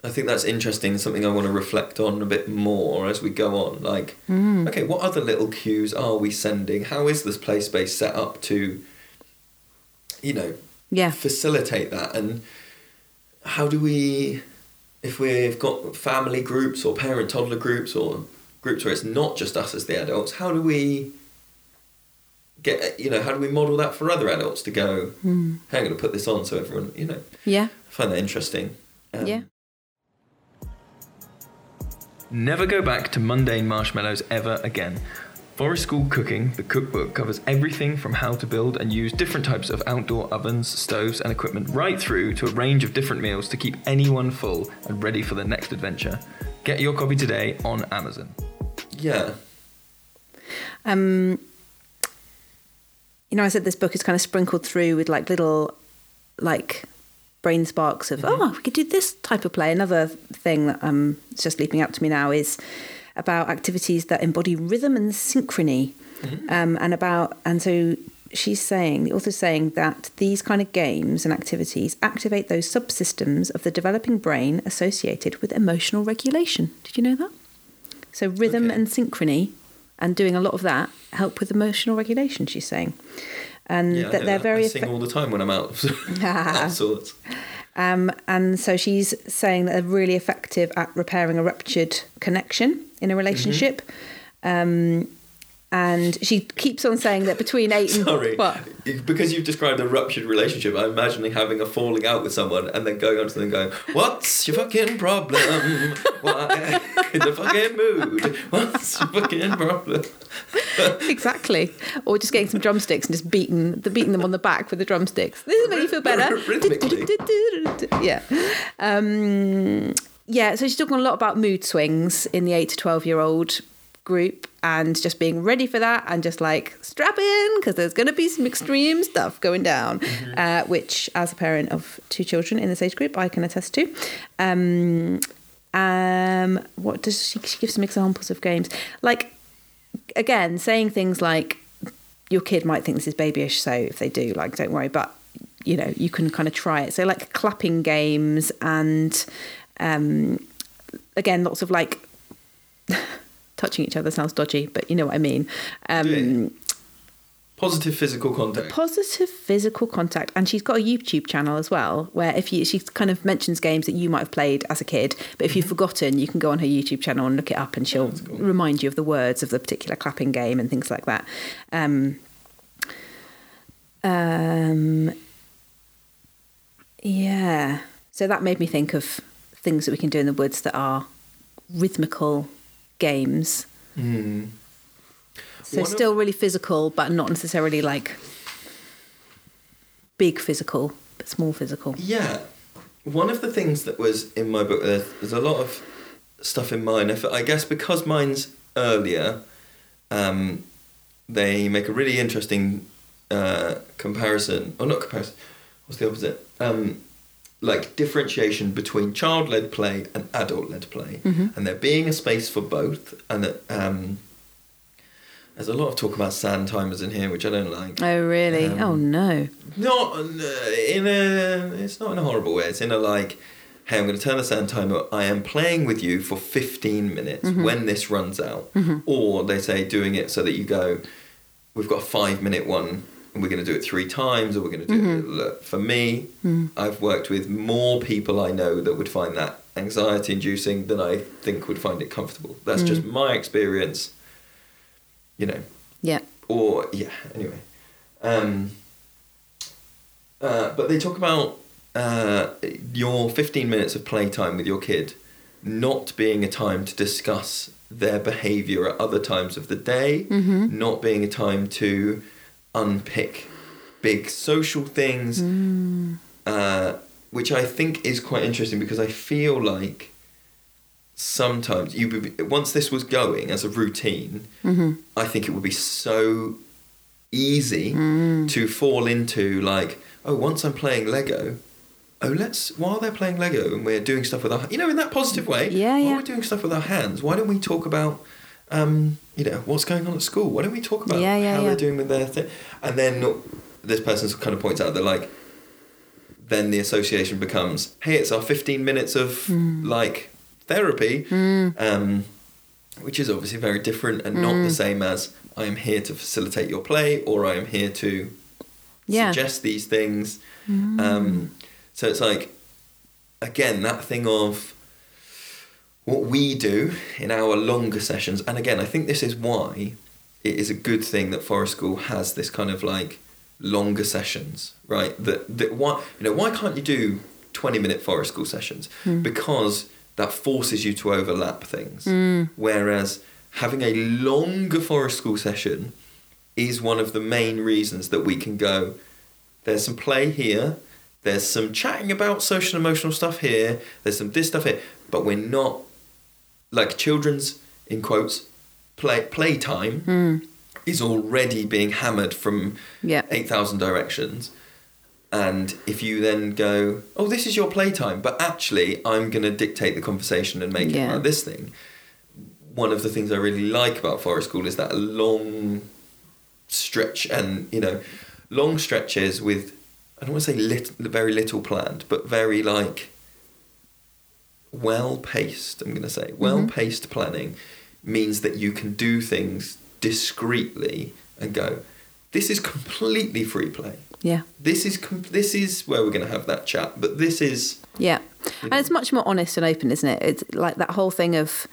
I think that's interesting, something I want to reflect on a bit more as we go on. Like, mm. okay, what other little cues are we sending? How is this play space set up to, you know, yeah. facilitate that? And how do we, if we've got family groups or parent-toddler groups or groups where it's not just us as the adults, how do we... Get, you know, how do we model that for other adults to go, mm. hey, I'm going to put this on so everyone, you know. Yeah. I find that interesting. Um, yeah. Never go back to mundane marshmallows ever again. Forest School Cooking, the cookbook, covers everything from how to build and use different types of outdoor ovens, stoves and equipment right through to a range of different meals to keep anyone full and ready for the next adventure. Get your copy today on Amazon. Yeah. Um... You know, I said this book is kind of sprinkled through with like little, like, brain sparks of, mm-hmm. oh, we could do this type of play. Another thing that um, it's just leaping out to me now is about activities that embody rhythm and synchrony. Mm-hmm. Um, and about, and so she's saying, the author's saying that these kind of games and activities activate those subsystems of the developing brain associated with emotional regulation. Did you know that? So rhythm okay. and synchrony. And doing a lot of that help with emotional regulation, she's saying. And yeah, that they're that. very. I sing all the time when I'm out. All sorts. Um, and so she's saying that they're really effective at repairing a ruptured connection in a relationship. Mm-hmm. Um, and she keeps on saying that between eight and... Sorry, what? Because you've described a ruptured relationship, I'm imagining having a falling out with someone and then going on to them going, what's your fucking problem? Why in the fucking mood? What's your fucking problem? Exactly. Or just getting some drumsticks and just beating, beating them on the back with the drumsticks. This is making you feel better. Rhythmically. Yeah. Um, yeah, so she's talking a lot about mood swings in the eight to twelve-year-old group and just being ready for that and just like strap in because there's going to be some extreme stuff going down, mm-hmm. uh, which as a parent of two children in this age group, I can attest to. Um, um, what does she, she give some examples of games? Like, again, saying things like your kid might think this is babyish. So if they do, like, don't worry, but you know, you can kind of try it. So like clapping games and um, again, lots of like touching each other sounds dodgy, but you know what I mean. Um, yeah. Positive physical contact. Positive physical contact. And she's got a YouTube channel as well, where if you, she kind of mentions games that you might have played as a kid, but if mm-hmm. you've forgotten, you can go on her YouTube channel and look it up and she'll cool. remind you of the words of the particular clapping game and things like that. Um, um, yeah. So that made me think of things that we can do in the woods that are rhythmical games. Mm. So One still of, really physical, but not necessarily like big physical, but small physical. Yeah. One of the things that was in my book, there's, there's a lot of stuff in mine. If, I guess because mine's earlier, um, they make a really interesting uh, comparison. Or not comparison. What's the opposite? Um, like differentiation between child-led play and adult-led play. Mm-hmm. And there being a space for both. And that... Um, There's a lot of talk about sand timers in here, which I don't like. Oh, really? Um, oh, no. Not in a... It's not in a horrible way. It's in a, like, hey, I'm going to turn the sand timer. I am playing with you for fifteen minutes mm-hmm. when this runs out. Mm-hmm. Or they say doing it so that you go, we've got a five-minute one, and we're going to do it three times, or we're going to do mm-hmm. it... Look, for me, mm. I've worked with more people I know that would find that anxiety-inducing than I think would find it comfortable. That's mm. just my experience... You know. Yeah. Or, yeah, anyway. Um, uh, but they talk about uh, your fifteen minutes of playtime with your kid not being a time to discuss their behaviour at other times of the day, mm-hmm. not being a time to unpick big social things, mm. uh, which I think is quite interesting because I feel like sometimes you once this was going as a routine, mm-hmm. I think it would be so easy mm. to fall into like, oh, once I'm playing Lego, oh, let's while they're playing Lego and we're doing stuff with our, you know, in that positive way, yeah, yeah. while we're doing stuff with our hands, why don't we talk about, um, you know, what's going on at school? Why don't we talk about yeah, yeah, how yeah. they're doing with their thing? And then this person kind of points out that like, then the association becomes, hey, it's our fifteen minutes of mm. like. Therapy, mm. um, which is obviously very different and mm. not the same as I am here to facilitate your play or I am here to yeah. suggest these things. Mm. Um, so it's like, again, that thing of what we do in our longer sessions. And again, I think this is why it is a good thing that Forest School has this kind of like longer sessions, right? That, that why, you know, why can't you do twenty minute Forest School sessions? Mm. Because that forces you to overlap things. Mm. Whereas having a longer Forest School session is one of the main reasons that we can go, there's some play here, there's some chatting about social and emotional stuff here, there's some this stuff here, but we're not, like children's, in quotes, play playtime mm. is already being hammered from yeah. eight thousand directions. And if you then go, oh, this is your playtime, but actually I'm going to dictate the conversation and make yeah. it about this thing. One of the things I really like about Forest School is that long stretch and, you know, long stretches with, I don't want to say lit- very little planned, but very like well-paced, I'm going to say, well-paced mm-hmm. planning means that you can do things discreetly and go, this is completely free play. Yeah. This is this is where we're going to have that chat, but this is... Yeah. You know. And it's much more honest and open, isn't it? It's like that whole thing of,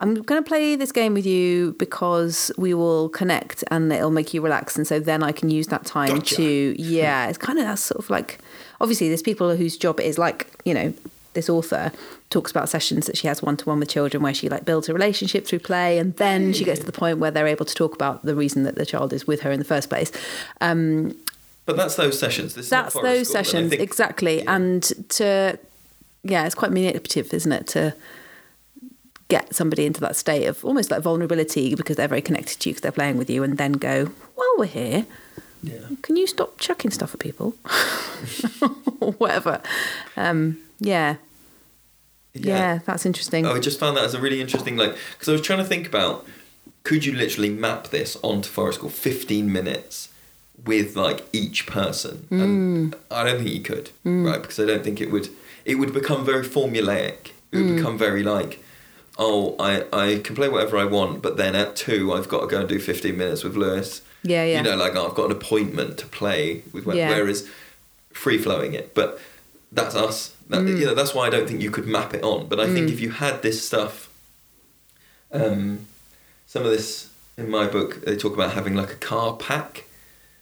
I'm going to play this game with you because we will connect and it'll make you relax. And so then I can use that time gotcha. to... Yeah. It's kind of that sort of like... Obviously, there's people whose job it is like, you know, this author talks about sessions that she has one-to-one with children where she like builds a relationship through play and then she gets to the point where they're able to talk about the reason that the child is with her in the first place. Um, but that's those sessions. This that's is those school, sessions, think, exactly. Yeah. And to, yeah, it's quite manipulative, isn't it, to get somebody into that state of almost like vulnerability because they're very connected to you because they're playing with you and then go, well, we're here. Yeah. Can you stop chucking stuff at people? Or whatever. Um, yeah. Yeah. Yeah, that's interesting. Oh, I just found that as a really interesting, like, because I was trying to think about, could you literally map this onto Forest School fifteen minutes with like each person. Mm. And I don't think you could, mm. right? Because I don't think it would, it would become very formulaic. It would mm. become very like, oh, I, I can play whatever I want, but then at two, I've got to go and do fifteen minutes with Lewis. Yeah, yeah. You know, like, oh, I've got an appointment to play with, yeah. whereas free-flowing it. But that's us. That, mm. you know, that's why I don't think you could map it on. But I mm. think if you had this stuff, um, some of this, in my book, they talk about having like a car pack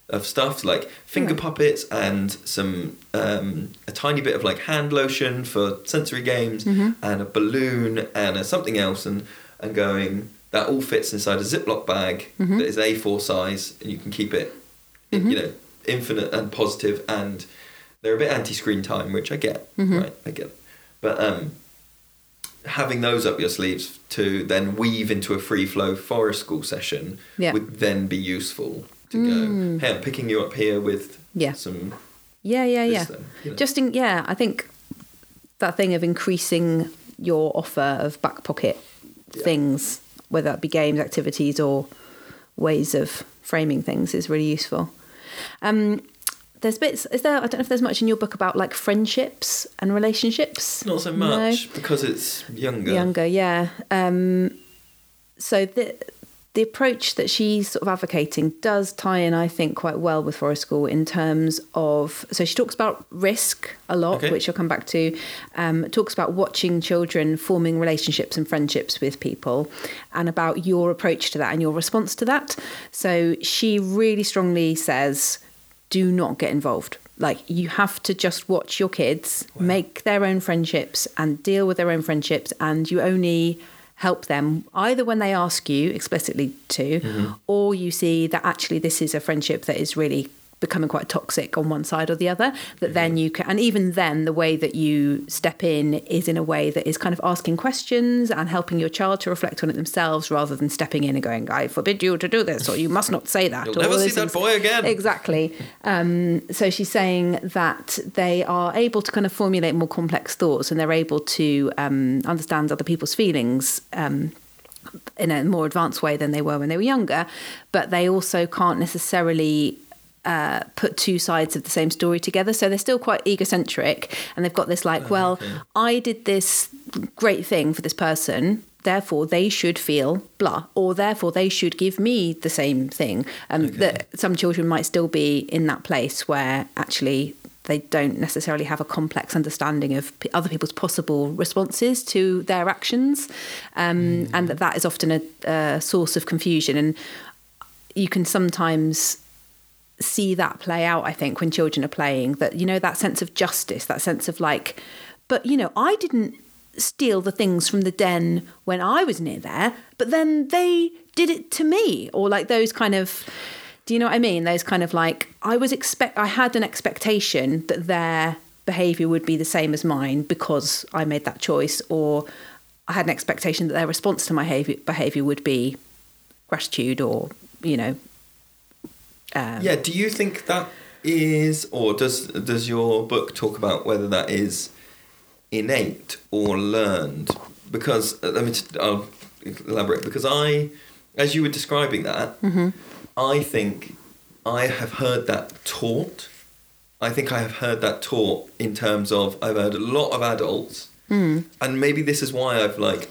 of stuff, like finger yeah. puppets and some um, a tiny bit of like hand lotion for sensory games, mm-hmm. and a balloon and a something else, and and going, that all fits inside a Ziploc bag mm-hmm. that is A four size, and you can keep it, mm-hmm. you know, infinite and positive. And they're a bit anti-screen time, which I get, mm-hmm. right? I get, but um, having those up your sleeves to then weave into a free flow forest school session yeah. would then be useful. To go, mm. hey, I'm picking you up here with yeah. some... Yeah, yeah, yeah. Thing, you know? Just in, yeah, I think that thing of increasing your offer of back pocket yeah. things, whether that be games, activities, or ways of framing things, is really useful. Um, there's bits, is there, I don't know if there's much in your book about like friendships and relationships. Not so much, no? Because it's younger. Younger, yeah. Um, so the... The approach that she's sort of advocating does tie in, I think, quite well with Forest School in terms of... So she talks about risk a lot, okay. which I'll come back to. Um, talks about watching children forming relationships and friendships with people, and about your approach to that and your response to that. So she really strongly says, do not get involved. Like, you have to just watch your kids wow. make their own friendships and deal with their own friendships, and you only... help them either when they ask you explicitly to, mm-hmm. or you see that actually this is a friendship that is really becoming quite toxic on one side or the other, that mm-hmm. then you can, and even then the way that you step in is in a way that is kind of asking questions and helping your child to reflect on it themselves, rather than stepping in and going, I forbid you to do this, or you must not say that. You'll or never see things. That boy again. Exactly. Um, so she's saying that they are able to kind of formulate more complex thoughts, and they're able to um, understand other people's feelings um, in a more advanced way than they were when they were younger, but they also can't necessarily... Uh, put two sides of the same story together. So they're still quite egocentric, and they've got this like, oh, well, okay. I did this great thing for this person, therefore they should feel blah, or therefore they should give me the same thing. Um, okay. That some children might still be in that place where actually they don't necessarily have a complex understanding of p- other people's possible responses to their actions. Um, mm. And that that is often a, a source of confusion. And you can sometimes... see that play out, I think, when children are playing, that, you know, that sense of justice, that sense of like, but, you know, I didn't steal the things from the den when I was near there, but then they did it to me, or like those kind of, do you know what I mean? Those kind of like, I was expect, I had an expectation that their behaviour would be the same as mine because I made that choice, or I had an expectation that their response to my behaviour behaviour would be gratitude, or, you know, Um, yeah, do you think that is, or does does your book talk about whether that is innate or learned? Because, let me, I'll elaborate, because I, as you were describing that, mm-hmm. I think I have heard that taught. I think I have heard that taught in terms of, I've heard a lot of adults, mm. and maybe this is why I've like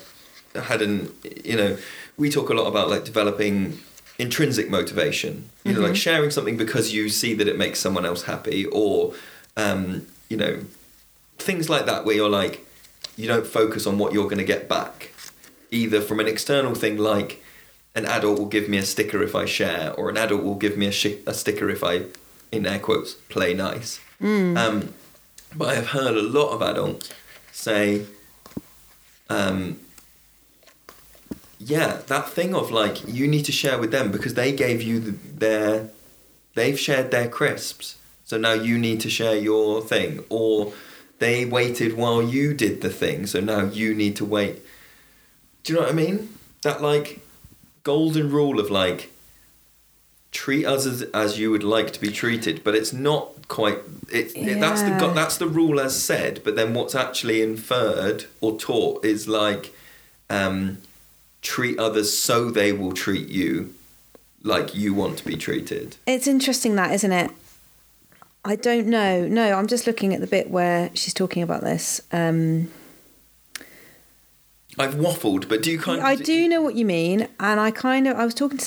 had an, you know, we talk a lot about like developing intrinsic motivation, you know, mm-hmm. like sharing something because you see that it makes someone else happy, or, um, you know, things like that, where you're like, you don't focus on what you're going to get back, either from an external thing, like an adult will give me a sticker if I share, or an adult will give me a, sh- a sticker if I, in air quotes, play nice. Mm. Um, but I have heard a lot of adults say, um, yeah, that thing of like, you need to share with them because they gave you the, their, they've shared their crisps, so now you need to share your thing, or they waited while you did the thing, so now you need to wait. Do you know what I mean? That like golden rule of like, treat us as, as you would like to be treated, but it's not quite, it, yeah. it, that's the that's the rule as said, but then what's actually inferred or taught is like, um, treat others so they will treat you like you want to be treated. It's interesting that, isn't it? I don't know. No, I'm just looking at the bit where she's talking about this. Um, I've waffled, but do you kind of... I do know what you mean. And I kind of... I was talking to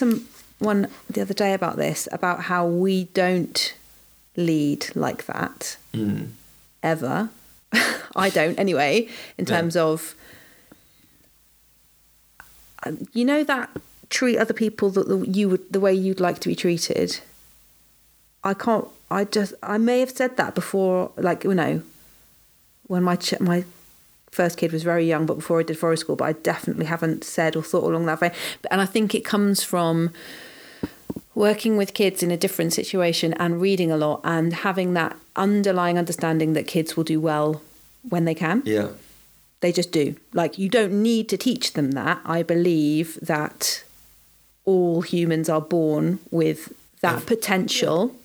someone the other day about this, about how we don't lead like that. Mm. Ever. I don't, anyway, in terms no. of... You know that treat other people that the, you would the way you'd like to be treated? I can't... I just, I may have said that before, like, you know, when my ch- my first kid was very young, but before I did forest school, but I definitely haven't said or thought along that way. And I think it comes from working with kids in a different situation and reading a lot and having that underlying understanding that kids will do well when they can. Yeah. They just do. Like, you don't need to teach them that. I believe that all humans are born with that I've, potential... Yeah.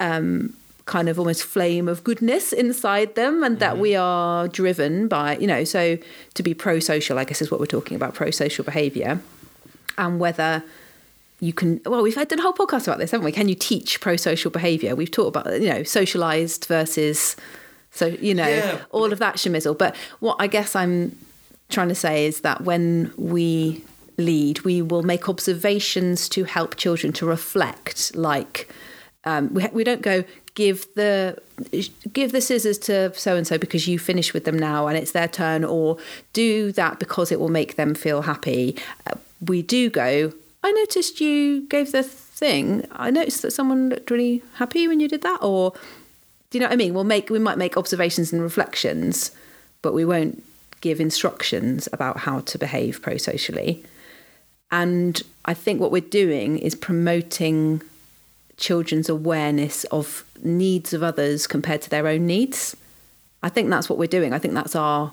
Um, kind of almost flame of goodness inside them, and mm-hmm. that we are driven by, you know, so to be pro-social, I guess, is what we're talking about, pro-social behaviour. And whether you can, well, we've had a whole podcast about this, haven't we? Can you teach pro-social behaviour? We've talked about, you know, socialised versus, so, you know, yeah. all of that shemizzle. But what I guess I'm trying to say is that when we lead, we will make observations to help children to reflect, like, Um, we we don't go give the give the scissors to so and so because you finish with them now and it's their turn, or do that because it will make them feel happy. Uh, we do go, I noticed you gave the thing. I noticed that someone looked really happy when you did that. Or do you know what I mean? We'll make we might make observations and reflections, but we won't give instructions about how to behave pro-socially. And I think what we're doing is promoting children's awareness of needs of others compared to their own needs. I think that's what we're doing. I think that's our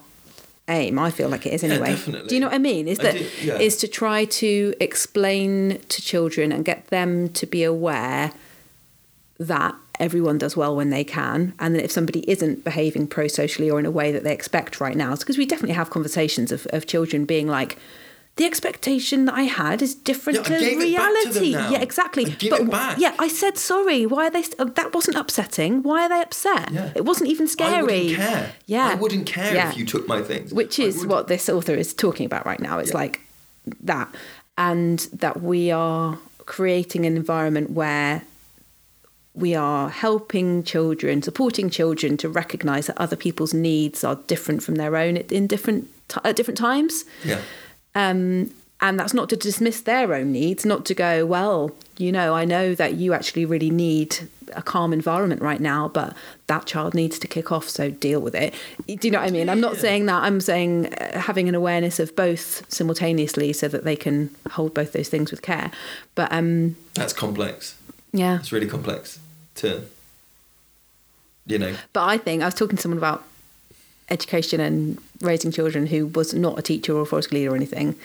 aim. I feel like it is anyway. Yeah, definitely. Do you know what I mean? Is I that do, yeah. is to try to explain to children and get them to be aware that everyone does well when they can, and that if somebody isn't behaving pro-socially or in a way that they expect right now, it's because we definitely have conversations of, of children being like, the expectation that I had is different yeah, to I gave reality. It back to them now. Yeah, exactly. I give but it back. Yeah, I said sorry. Why are they? St- that wasn't upsetting. Why are they upset? Yeah. It wasn't even scary. I wouldn't care. Yeah, I wouldn't care yeah. if you took my things. Which is what this author is talking about right now. It's yeah. like that, and that we are creating an environment where we are helping children, supporting children to recognise that other people's needs are different from their own in different t- at different times. Yeah. Um, and that's not to dismiss their own needs, not to go, well, you know, I know that you actually really need a calm environment right now, but that child needs to kick off, so deal with it. Do you know what I mean? I'm not yeah. saying that. I'm saying uh, having an awareness of both simultaneously so that they can hold both those things with care. But um, that's complex. Yeah. It's really complex to, you know. But I think I was talking to someone about education and raising children who was not a teacher or a forest leader or anything,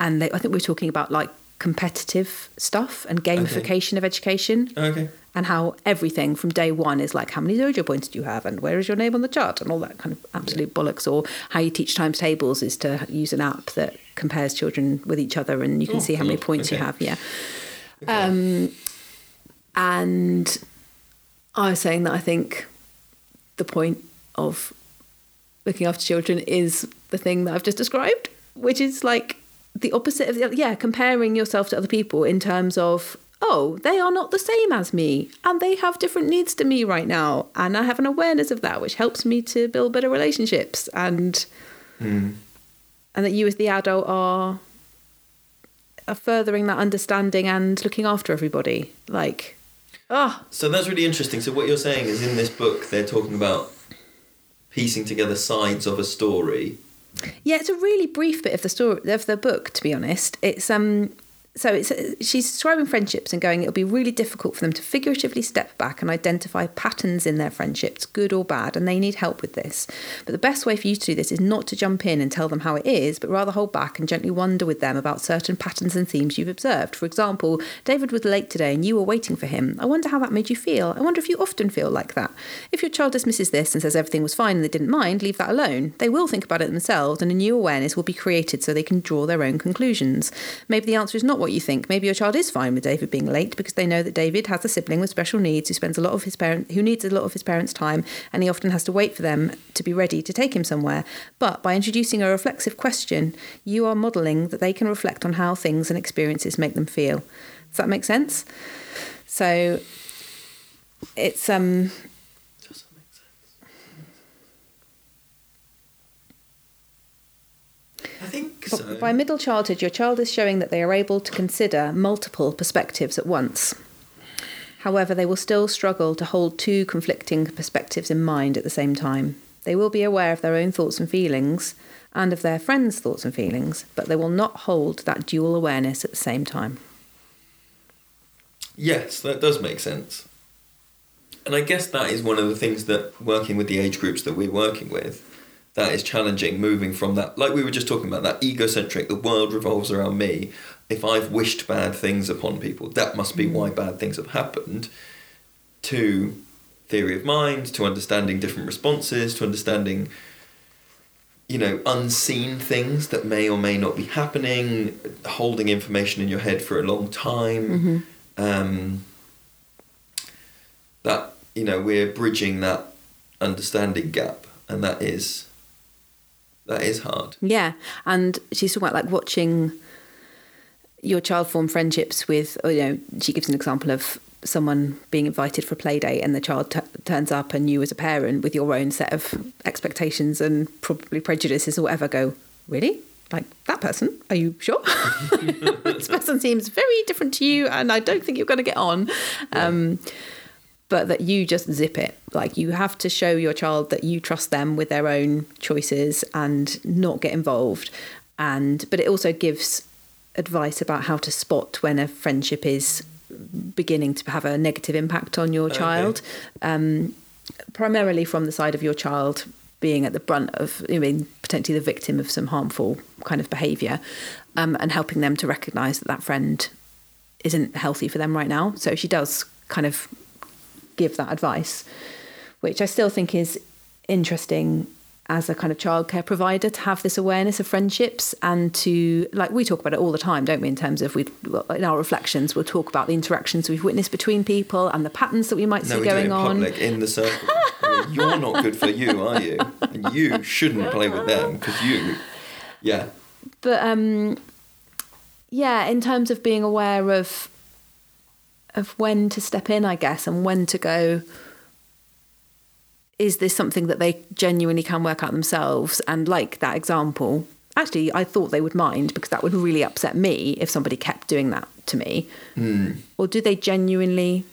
and they, I think we were talking about like competitive stuff and gamification okay. of education okay and how everything from day one is like, how many dojo points do you have and where is your name on the chart and all that kind of absolute yeah. bollocks, or how you teach times tables is to use an app that compares children with each other and you can oh, see how many points okay. you have yeah okay. um and I was saying that I think the point of looking after children is the thing that I've just described, which is like the opposite of, the, yeah, comparing yourself to other people in terms of, oh, they are not the same as me and they have different needs to me right now. And I have an awareness of that, which helps me to build better relationships. And mm. and that you as the adult are, are furthering that understanding and looking after everybody. Like, ah. Oh. So that's really interesting. So what you're saying is in this book, they're talking about piecing together sides of a story. Yeah, it's a really brief bit of the story of the book, to be honest. It's um, so it's she's describing friendships and going, it'll be really difficult for them to figuratively step back and identify patterns in their friendships, good or bad, and they need help with this. But the best way for you to do this is not to jump in and tell them how it is, but rather hold back and gently wonder with them about certain patterns and themes you've observed. For example, David was late today and you were waiting for him. I wonder how that made you feel. I wonder if you often feel like that. If your child dismisses this and says everything was fine and they didn't mind, leave that alone. They will think about it themselves and a new awareness will be created so they can draw their own conclusions. Maybe the answer is not what what you think. Maybe your child is fine with David being late because they know that David has a sibling with special needs who spends a lot of his parent who needs a lot of his parents' time, and he often has to wait for them to be ready to take him somewhere. But by introducing a reflexive question, you are modelling that they can reflect on how things and experiences make them feel. Does that make sense? So it's um doesn't make sense. I think so. By middle childhood, your child is showing that they are able to consider multiple perspectives at once. However, they will still struggle to hold two conflicting perspectives in mind at the same time. They will be aware of their own thoughts and feelings and of their friends' thoughts and feelings, but they will not hold that dual awareness at the same time. Yes, that does make sense. And I guess that is one of the things that working with the age groups that we're working with, that is challenging, moving from that, like we were just talking about, that egocentric, the world revolves around me. If I've wished bad things upon people, that must be why bad things have happened, to theory of mind, to understanding different responses, to understanding, you know, unseen things that may or may not be happening, holding information in your head for a long time. Mm-hmm. Um, that, you know, we're bridging that understanding gap, and that is that is hard. Yeah, and she's talking about like watching your child form friendships with, or, you know, she gives an example of someone being invited for a play date and the child t- turns up, and you as a parent with your own set of expectations and probably prejudices or whatever go, really? Like, that person, are you sure? This person seems very different to you and I don't think you're going to get on. Yeah. Um, but that you just zip it. Like, you have to show your child that you trust them with their own choices and not get involved. And but it also gives advice about how to spot when a friendship is beginning to have a negative impact on your child, okay. um, primarily from the side of your child being at the brunt of, I mean, potentially the victim of some harmful kind of behaviour, um, and helping them to recognise that that friend isn't healthy for them right now. So she does kind of give that advice, which I still think is interesting as a kind of childcare provider, to have this awareness of friendships and to, like, we talk about it all the time, don't we, in terms of, we in our reflections, we'll talk about the interactions we've witnessed between people and the patterns that we might no, see we going do it in on. Public, in the circle. I mean, you're not good for you, are you? And you shouldn't play with them because you, yeah. But, um, yeah, in terms of being aware of of when to step in, I guess, and when to go, is this something that they genuinely can work out themselves? And like that example, actually, I thought they would mind because that would really upset me if somebody kept doing that to me. Mm. Or do they genuinely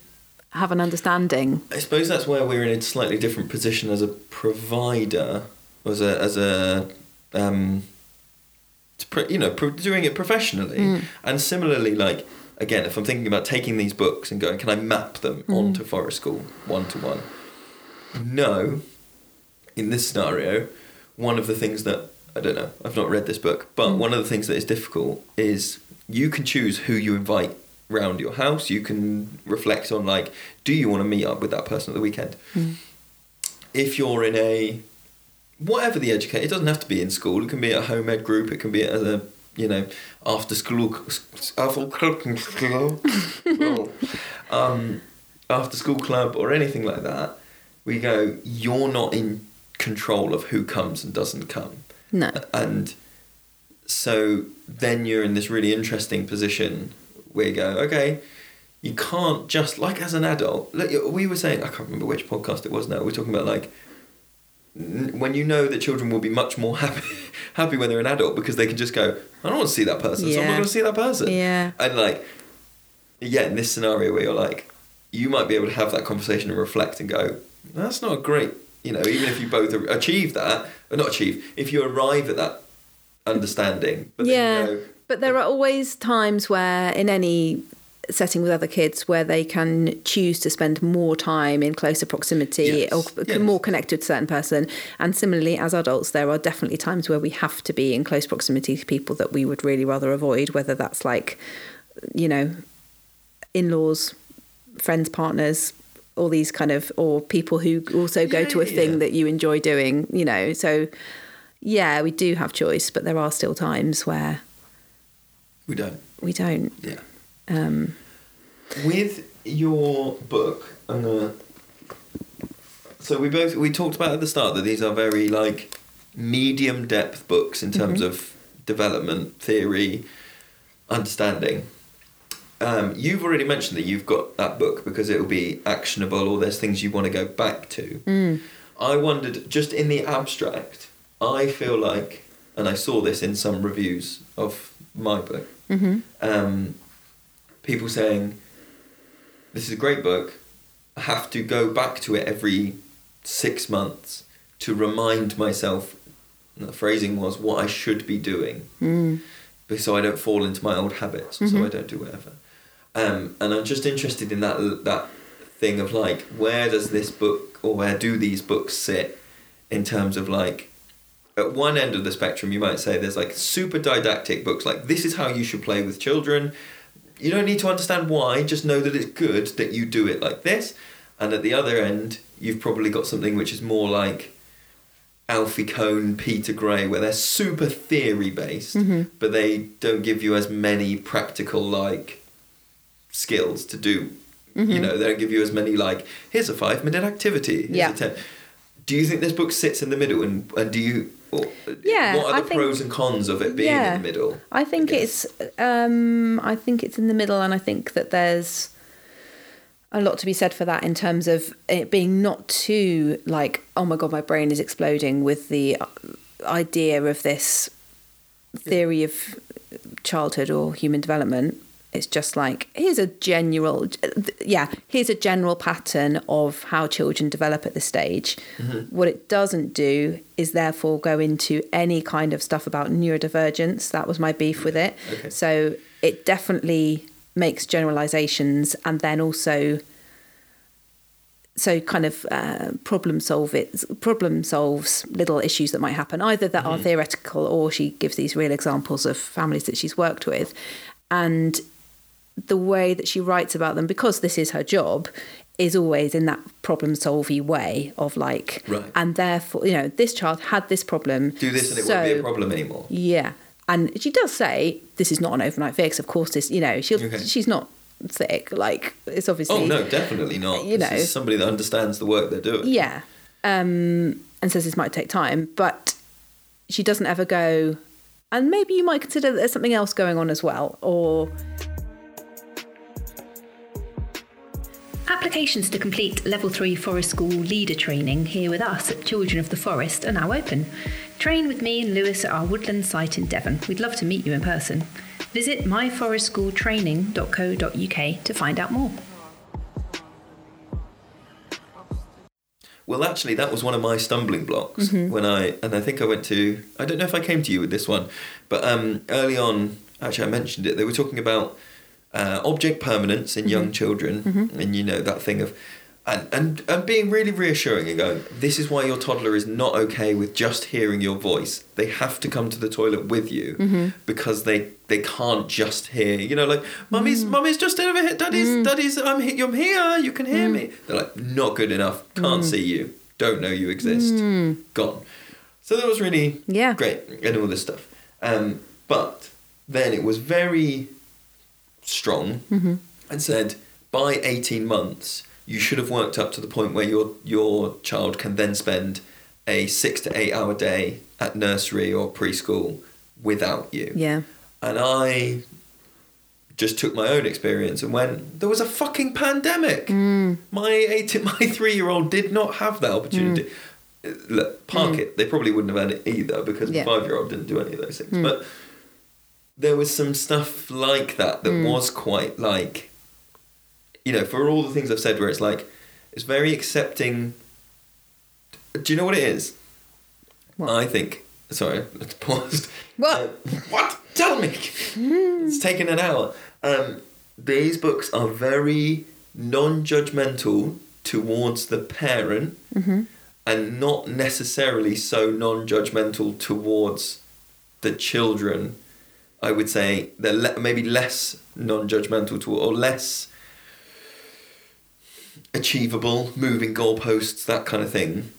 have an understanding? I suppose that's where we're in a slightly different position as a provider, as a, as a um, you know, doing it professionally. Mm. And similarly, like, again, if I'm thinking about taking these books and going, can I map them mm. onto Forest School one-to-one? No, in this scenario, one of the things that, I don't know, I've not read this book, but mm. one of the things that is difficult is you can choose who you invite round your house. You can reflect on, like, do you want to meet up with that person at the weekend? Mm. If you're in a, whatever the educator, it doesn't have to be in school. It can be a home ed group. It can be as a, you know, after school, um, after school club or anything like that. We go, you're not in control of who comes and doesn't come. No. And so then you're in this really interesting position where you go, okay, you can't just, like, as an adult, like we were saying, I can't remember which podcast it was now, we were talking about, like, when you know that children will be much more happy happy when they're an adult because they can just go, I don't want to see that person, yeah. so I'm not going to see that person. Yeah. And, like, yeah, in this scenario where you're like, you might be able to have that conversation and reflect and go, that's not great, you know, even if you both achieve that, or not achieve, if you arrive at that understanding. But yeah, then you know, but there are always times where, in any setting with other kids, where they can choose to spend more time in closer proximity yes, or yes. more connected to a certain person. And similarly, as adults, there are definitely times where we have to be in close proximity to people that we would really rather avoid, whether that's, like, you know, in-laws, friends, partners, all these kind of, or people who also go yeah, to a thing yeah. that you enjoy doing, you know. So, yeah, we do have choice, but there are still times where we don't. we don't. Yeah. Um, With your book and the, so we both we talked about at the start that these are very like medium depth books in terms mm-hmm. of development, theory, understanding. Um, you've already mentioned that you've got that book because it will be actionable, or there's things you want to go back to. Mm. I wondered, just in the abstract, I feel like, and I saw this in some reviews of my book, mm-hmm. um, people saying, this is a great book, I have to go back to it every six months to remind myself, and the phrasing was, what I should be doing, mm. so I don't fall into my old habits, mm-hmm. so I don't do whatever. Um, and I'm just interested in that that thing of, like, where does this book, or where do these books sit in terms of, like, at one end of the spectrum, you might say there's, like, super didactic books, like, this is how you should play with children. You don't need to understand why, just know that it's good that you do it like this. And at the other end, you've probably got something which is more like Alfie Cohn, Peter Gray, where they're super theory-based, mm-hmm. but they don't give you as many practical, like, skills to do. Mm-hmm. You know, they don't give you as many, like, here's a five-minute activity. Yeah. A do you think this book sits in the middle, and, and do you... Or, yeah, what are the I pros think, and cons of it being yeah, in the middle? I think I it's um, I think it's in the middle, and I think that there's a lot to be said for that in terms of it being not too like, oh my God, my brain is exploding with the idea of this theory of childhood or human development. It's just like, here's a general, yeah, here's a general pattern of how children develop at this stage. Mm-hmm. What it doesn't do is therefore go into any kind of stuff about neurodivergence. That was my beef with it. Okay. So it definitely makes generalizations, and then also, so kind of uh, problem solve it, problem solves little issues that might happen, either that mm-hmm. are theoretical, or she gives these real examples of families that she's worked with. And the way that she writes about them, because this is her job, is always in that problem-solvey way of like, right. and therefore, you know, this child had this problem. Do this and so, it won't be a problem anymore. Yeah. And she does say, this is not an overnight fix. Of course, this, you know, she'll, okay. she's not sick. Like, it's obviously... Oh, no, definitely not. You this know, is somebody that understands the work they're doing. Yeah. Um, and says this might take time, but she doesn't ever go... And maybe you might consider that there's something else going on as well, or... Applications to complete Level three Forest School Leader Training here with us at Children of the Forest are now open. Train with me and Lewis at our Woodland site in Devon. We'd love to meet you in person. Visit my forest school training dot co dot u k to find out more. Well, actually, that was one of my stumbling blocks mm-hmm. when I, and I think I went to, I don't know if I came to you with this one, but um, early on, actually I mentioned it, they were talking about uh, object permanence in mm-hmm. young children mm-hmm. and, you know, that thing of, and, and, and being really reassuring and going, this is why your toddler is not okay with just hearing your voice. They have to come to the toilet with you mm-hmm. because they, they can't just hear, you know, like, mummy's, mm. mummy's just over here, daddy's, mm. daddy's, I'm, I'm here, you can hear mm. me. They're like, not good enough, can't mm. see you, don't know you exist, mm. gone. So that was really yeah. great and all this stuff. Um, but then it was very strong mm-hmm. and said, by eighteen months... you should have worked up to the point where your your child can then spend a six to eight hour day at nursery or preschool without you. Yeah. And I just took my own experience and went, there was a fucking pandemic. Mm. My eight, my three-year-old did not have that opportunity. Mm. Look, park mm. it. They probably wouldn't have had it either because yeah. my five-year-old didn't do any of those things. Mm. But there was some stuff like that that mm. was quite like... You know, for all the things I've said where it's like, it's very accepting. Do you know what it is? What? I think... Sorry, let's pause. What? Um, what? Tell me! It's taken an hour. Um, these books are very non-judgmental towards the parent mm-hmm. and not necessarily so non-judgmental towards the children. I would say they're le- maybe less non-judgmental to, or less... achievable, moving goalposts, that kind of thing,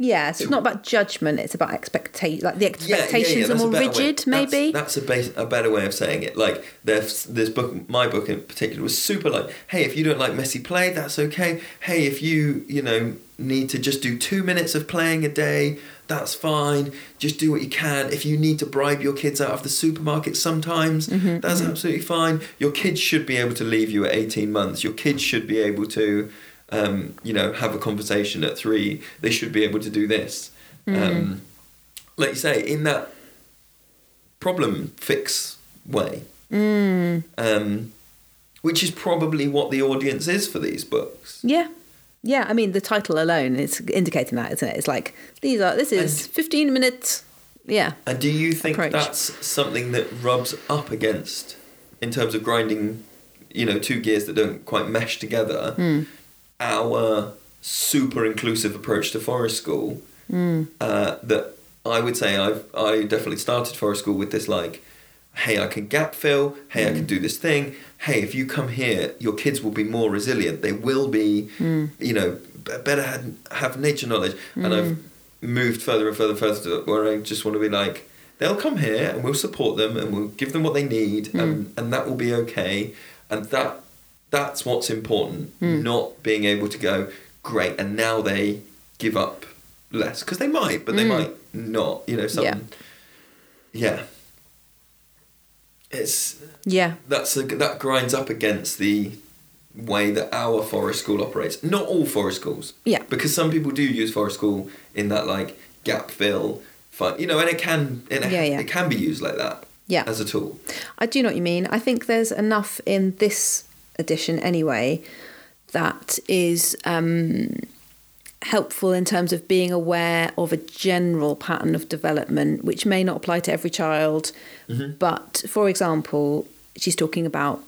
Yeah, so it's not about judgment, it's about expectation. Like the expectations yeah, yeah, yeah, are more rigid, way. maybe. That's, that's a, base, a better way of saying it. Like this book, my book in particular, was super like, hey, if you don't like messy play, that's okay. Hey, if you, you know, need to just do two minutes of playing a day, that's fine. Just do what you can. If you need to bribe your kids out of the supermarket sometimes, mm-hmm, that's mm-hmm. absolutely fine. Your kids should be able to leave you at eighteen months. Your kids should be able to... Um, you know, have a conversation at three, they should be able to do this. Mm. Um, like you say, in that problem fix way, mm. um, which is probably what the audience is for these books. Yeah. Yeah. I mean, the title alone is indicating that, isn't it? It's like, these are, this is and, fifteen minutes. Yeah. And do you think approach. that's something that rubs up against in terms of grinding, you know, two gears that don't quite mesh together? Mm. Our super inclusive approach to Forest School, mm. uh, that I would say I've I definitely started Forest School with this, like, hey, I can gap fill, hey, mm. I can do this thing, hey, if you come here, your kids will be more resilient, they will be, mm. you know, better have, have nature knowledge. Mm. And I've moved further and further and further to where I just want to be like, they'll come here and we'll support them and we'll give them what they need, mm. and, and that will be okay. And that That's what's important, mm. not being able to go, great, and now they give up less. Because they might, but they mm. might not, you know, something. Yeah. yeah. It's... Yeah. That's a, that grinds up against the way that our Forest School operates. Not all Forest Schools. Yeah. Because some people do use Forest School in that, like, gap fill, fun, you know, and it can, and it, yeah, yeah. it can be used like that. Yeah. As a tool. I do know what you mean. I think there's enough in this... edition anyway that is um helpful in terms of being aware of a general pattern of development which may not apply to every child, mm-hmm. but for example she's talking about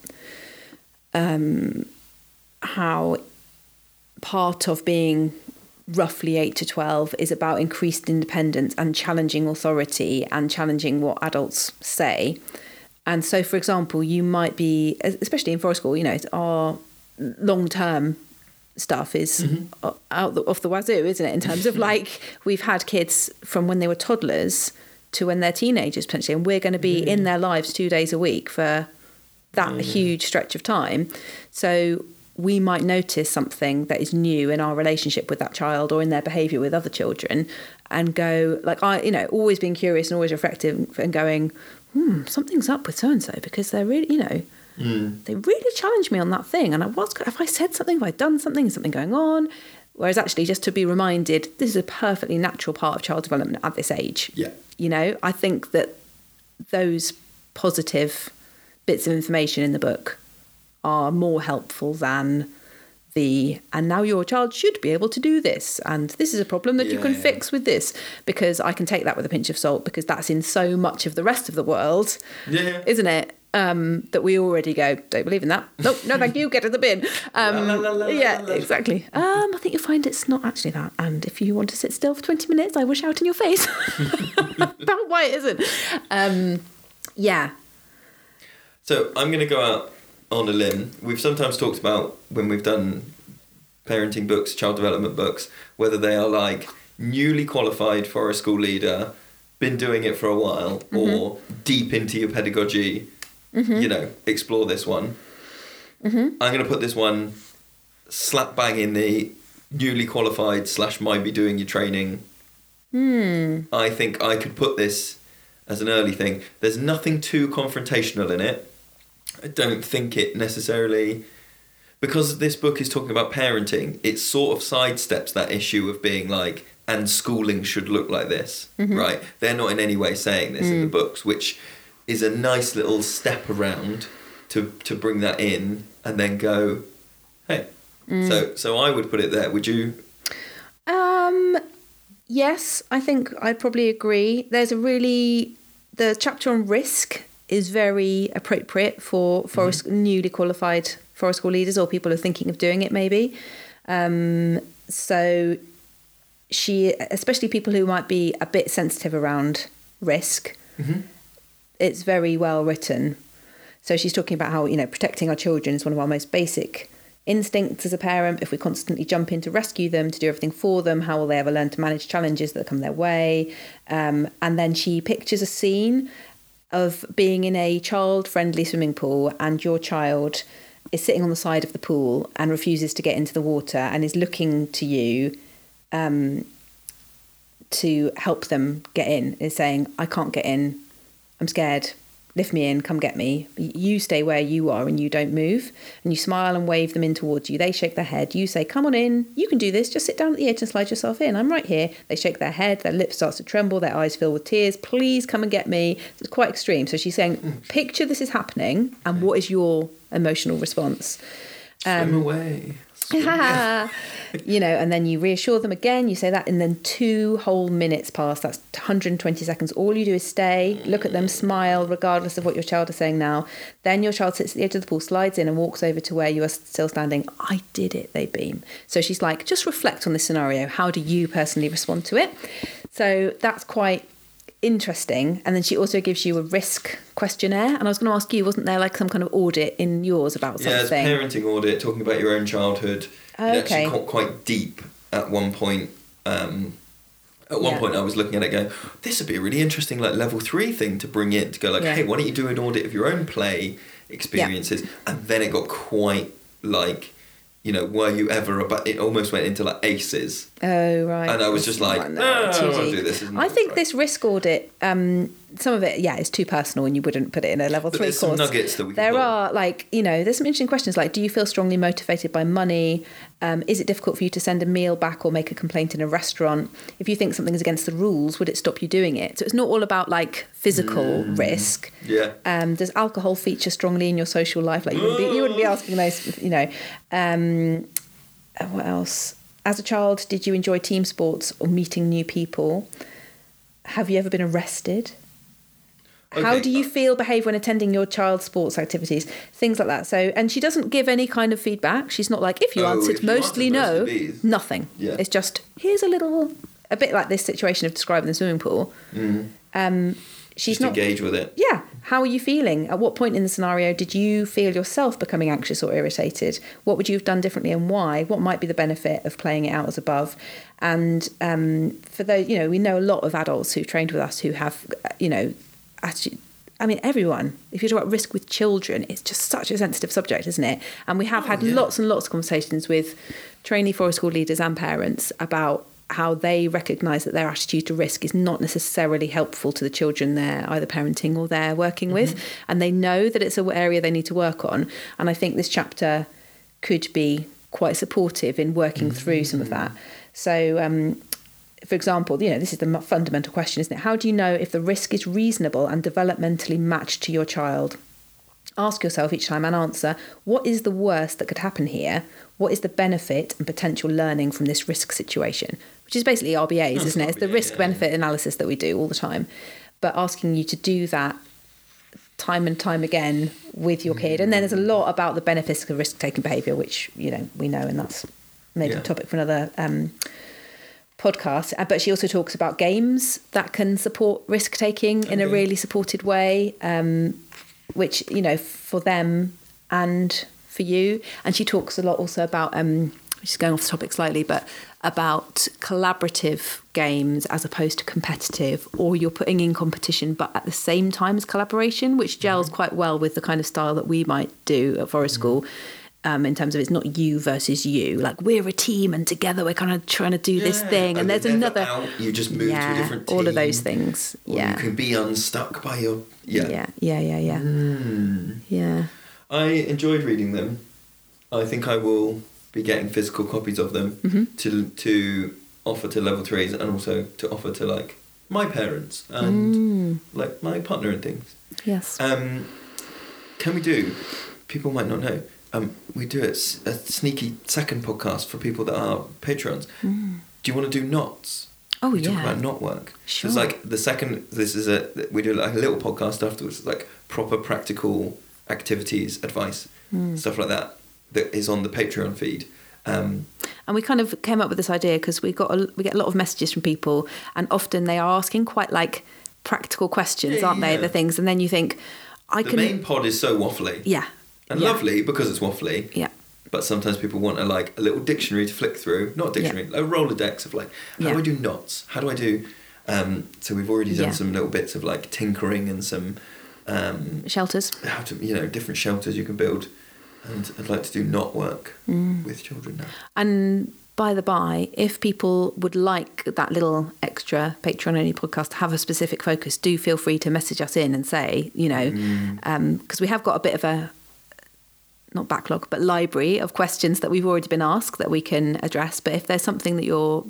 um how part of being roughly eight to twelve is about increased independence and challenging authority and challenging what adults say. And so, for example, you might be, especially in Forest School, you know, our long-term stuff is mm-hmm. out the, off the wazoo, isn't it? In terms of like, we've had kids from when they were toddlers to when they're teenagers, potentially, and we're going to be yeah. in their lives two days a week for that yeah. huge stretch of time. So we might notice something that is new in our relationship with that child or in their behaviour with other children and go, like, I, you know, always being curious and always reflective and going... Hmm, something's up with so-and-so because they're really, you know, mm. they really challenged me on that thing. And I was, have I said something? Have I done something? Is something going on? Whereas actually just to be reminded, this is a perfectly natural part of child development at this age. Yeah. You know, I think that those positive bits of information in the book are more helpful than the, and now your child should be able to do this. And this is a problem that yeah. you can fix with this, because I can take that with a pinch of salt because that's in so much of the rest of the world, yeah. isn't it? Um, that we already go, don't believe in that. Nope, no, thank you, get to the bin. Um, la, la, la, la, yeah, la, exactly. Um, I think you'll find it's not actually that. And if you want to sit still for twenty minutes, I will shout in your face about why it isn't. Um, yeah. So I'm going to go out on a limb. We've sometimes talked about when we've done parenting books, child development books, whether they are like newly qualified Forest School leader, been doing it for a while, mm-hmm. or deep into your pedagogy, mm-hmm. you know, explore this one. Mm-hmm. I'm going to put this one slap bang in the newly qualified slash might be doing your training. Mm. I think I could put this as an early thing. There's nothing too confrontational in it. I don't think it necessarily... Because this book is talking about parenting, it sort of sidesteps that issue of being like, and schooling should look like this, mm-hmm. right? They're not in any way saying this mm. in the books, which is a nice little step around to to bring that in and then go, hey. Mm. So so I would put it there. Would you? Um, yes, I think I'd probably agree. There's a really... The chapter on risk... is very appropriate for forest, mm. newly qualified Forest School leaders or people who are thinking of doing it, maybe. Um, so she, especially people who might be a bit sensitive around risk, mm-hmm. it's very well written. So she's talking about how, you know, protecting our children is one of our most basic instincts as a parent. If we constantly jump in to rescue them, to do everything for them, how will they ever learn to manage challenges that come their way? Um, and then she pictures a scene of being in a child-friendly swimming pool, and your child is sitting on the side of the pool and refuses to get into the water and is looking to you um, to help them get in. Is saying, I can't get in, I'm scared, lift me in, come get me. You stay where you are and you don't move. And you smile and wave them in towards you. They shake their head. You say, come on in, you can do this. Just sit down at the edge and slide yourself in. I'm right here. They shake their head. Their lip starts to tremble. Their eyes fill with tears. Please come and get me. It's quite extreme. So she's saying, picture this is happening. And what is your emotional response? Um, Swim away. Swim away. You know, and then you reassure them again. You say that, and then two whole minutes pass. That's one hundred twenty seconds. All you do is stay, look at them, smile, regardless of what your child is saying now. Then your child sits at the edge of the pool, slides in, and walks over to where you are still standing. I did it, they beam. So she's like, just reflect on this scenario. How do you personally respond to it? So that's quite interesting. And then she also gives you a risk questionnaire, and I was going to ask you, wasn't there like some kind of audit in yours about yeah, something? Yeah, it's a parenting audit, talking about your own childhood. Oh, it okay. actually got quite deep at one point. Um, at one yeah. point I was looking at it going, this would be a really interesting like level three thing to bring in, to go like, yeah. hey, why don't you do an audit of your own play experiences? Yeah. And then it got quite like, you know, were you ever, but it almost went into like ACEs. Oh, right. And I was just like, like no, I won't do this. I think right. this risk audit, um, some of it, yeah, is too personal and you wouldn't put it in a level but three course. There's some nuggets that we can There learn. Are like, you know, there's some interesting questions like, do you feel strongly motivated by money? Um, is it difficult for you to send a meal back or make a complaint in a restaurant? If you think something is against the rules, would it stop you doing it? So it's not all about like physical mm. risk. Yeah. Um, does alcohol feature strongly in your social life? Like you wouldn't be, you wouldn't be asking those, you know. Um, what else? As a child, did you enjoy team sports or meeting new people? Have you ever been arrested? Okay. How do you feel, behave when attending your child's sports activities? Things like that. So, and she doesn't give any kind of feedback. She's not like, if you oh, answered if you mostly no, nothing. Yeah. It's just, here's a little, a bit like this situation of describing the swimming pool. Mm-hmm. Um, she's just not engage with it. Yeah. How are you feeling? At what point in the scenario did you feel yourself becoming anxious or irritated? What would you have done differently and why? What might be the benefit of playing it out as above? And um, for those, you know, we know a lot of adults who've trained with us who have, you know, Attitude. I mean, everyone, if you talk about risk with children, it's just such a sensitive subject, isn't it? And we have oh, had yeah. lots and lots of conversations with trainee forest school leaders and parents about how they recognise that their attitude to risk is not necessarily helpful to the children they're either parenting or they're working mm-hmm. with. And they know that it's an area they need to work on. And I think this chapter could be quite supportive in working mm-hmm. through some of that. So, um, for example, you know, this is the fundamental question, isn't it? How do you know if the risk is reasonable and developmentally matched to your child? Ask yourself each time and answer, what is the worst that could happen here? What is the benefit and potential learning from this risk situation? Which is basically R B As, That's isn't it? It's the risk-benefit yeah. analysis that we do all the time. But asking you to do that time and time again with your kid. And then there's a lot about the benefits of risk-taking behaviour, which, you know, we know, and that's maybe yeah. a topic for another um podcast. But she also talks about games that can support risk taking okay. in a really supported way, um which, you know, for them and for you. And she talks a lot also about um she's going off the topic slightly, but about collaborative games as opposed to competitive, or you're putting in competition but at the same time as collaboration, which gels mm-hmm. quite well with the kind of style that we might do at Forest mm-hmm. School. Um, in terms of it's not you versus you, like we're a team and together we're kind of trying to do yeah. this thing, and, and there's another out, you just move yeah, to a different team, all of those things. Yeah, you can be unstuck by your yeah yeah yeah yeah yeah. Mm. yeah. I enjoyed reading them. I think I will be getting physical copies of them mm-hmm. to to offer to level threes and also to offer to like my parents and mm. like my partner and things. Yes. Um, can we do? People might not know. Um, we do a, a sneaky second podcast for people that are Patreons. Mm. Do you want to do knots? Oh, we yeah. talk about knot work. Sure. It's like the second, this is a, we do like a little podcast afterwards. It's like proper practical activities, advice, mm. stuff like that, that is on the Patreon feed. Um, and we kind of came up with this idea because we got a, we get a lot of messages from people, and often they are asking quite like practical questions, yeah, aren't yeah. they? The things. And then you think, I the can... The main pod is so waffly. Yeah. And yeah. lovely because it's waffly. Yeah. But sometimes people want a, like, a little dictionary to flick through. Not a dictionary, yeah. a Rolodex of, like, how yeah. do I do knots? How do I do... Um, so we've already done yeah. some little bits of, like, tinkering and some... Um, shelters. How to, you know, different shelters you can build. And I'd like to do knot work mm. with children now. And... By the by, if people would like that little extra Patreon-only podcast to have a specific focus, do feel free to message us in and say, you know, because mm. um, we have got a bit of a, not backlog, but library of questions that we've already been asked that we can address. But if there's something that you're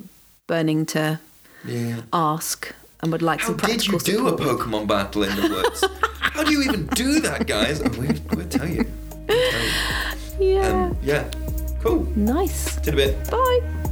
burning to yeah. ask and would like How some practical How did you do support. A Pokemon battle in the woods? How do you even do that, guys? And we'll, we'll tell you. We'll tell you. Yeah. Um, yeah. Cool. Nice. See you in a bit. Bye.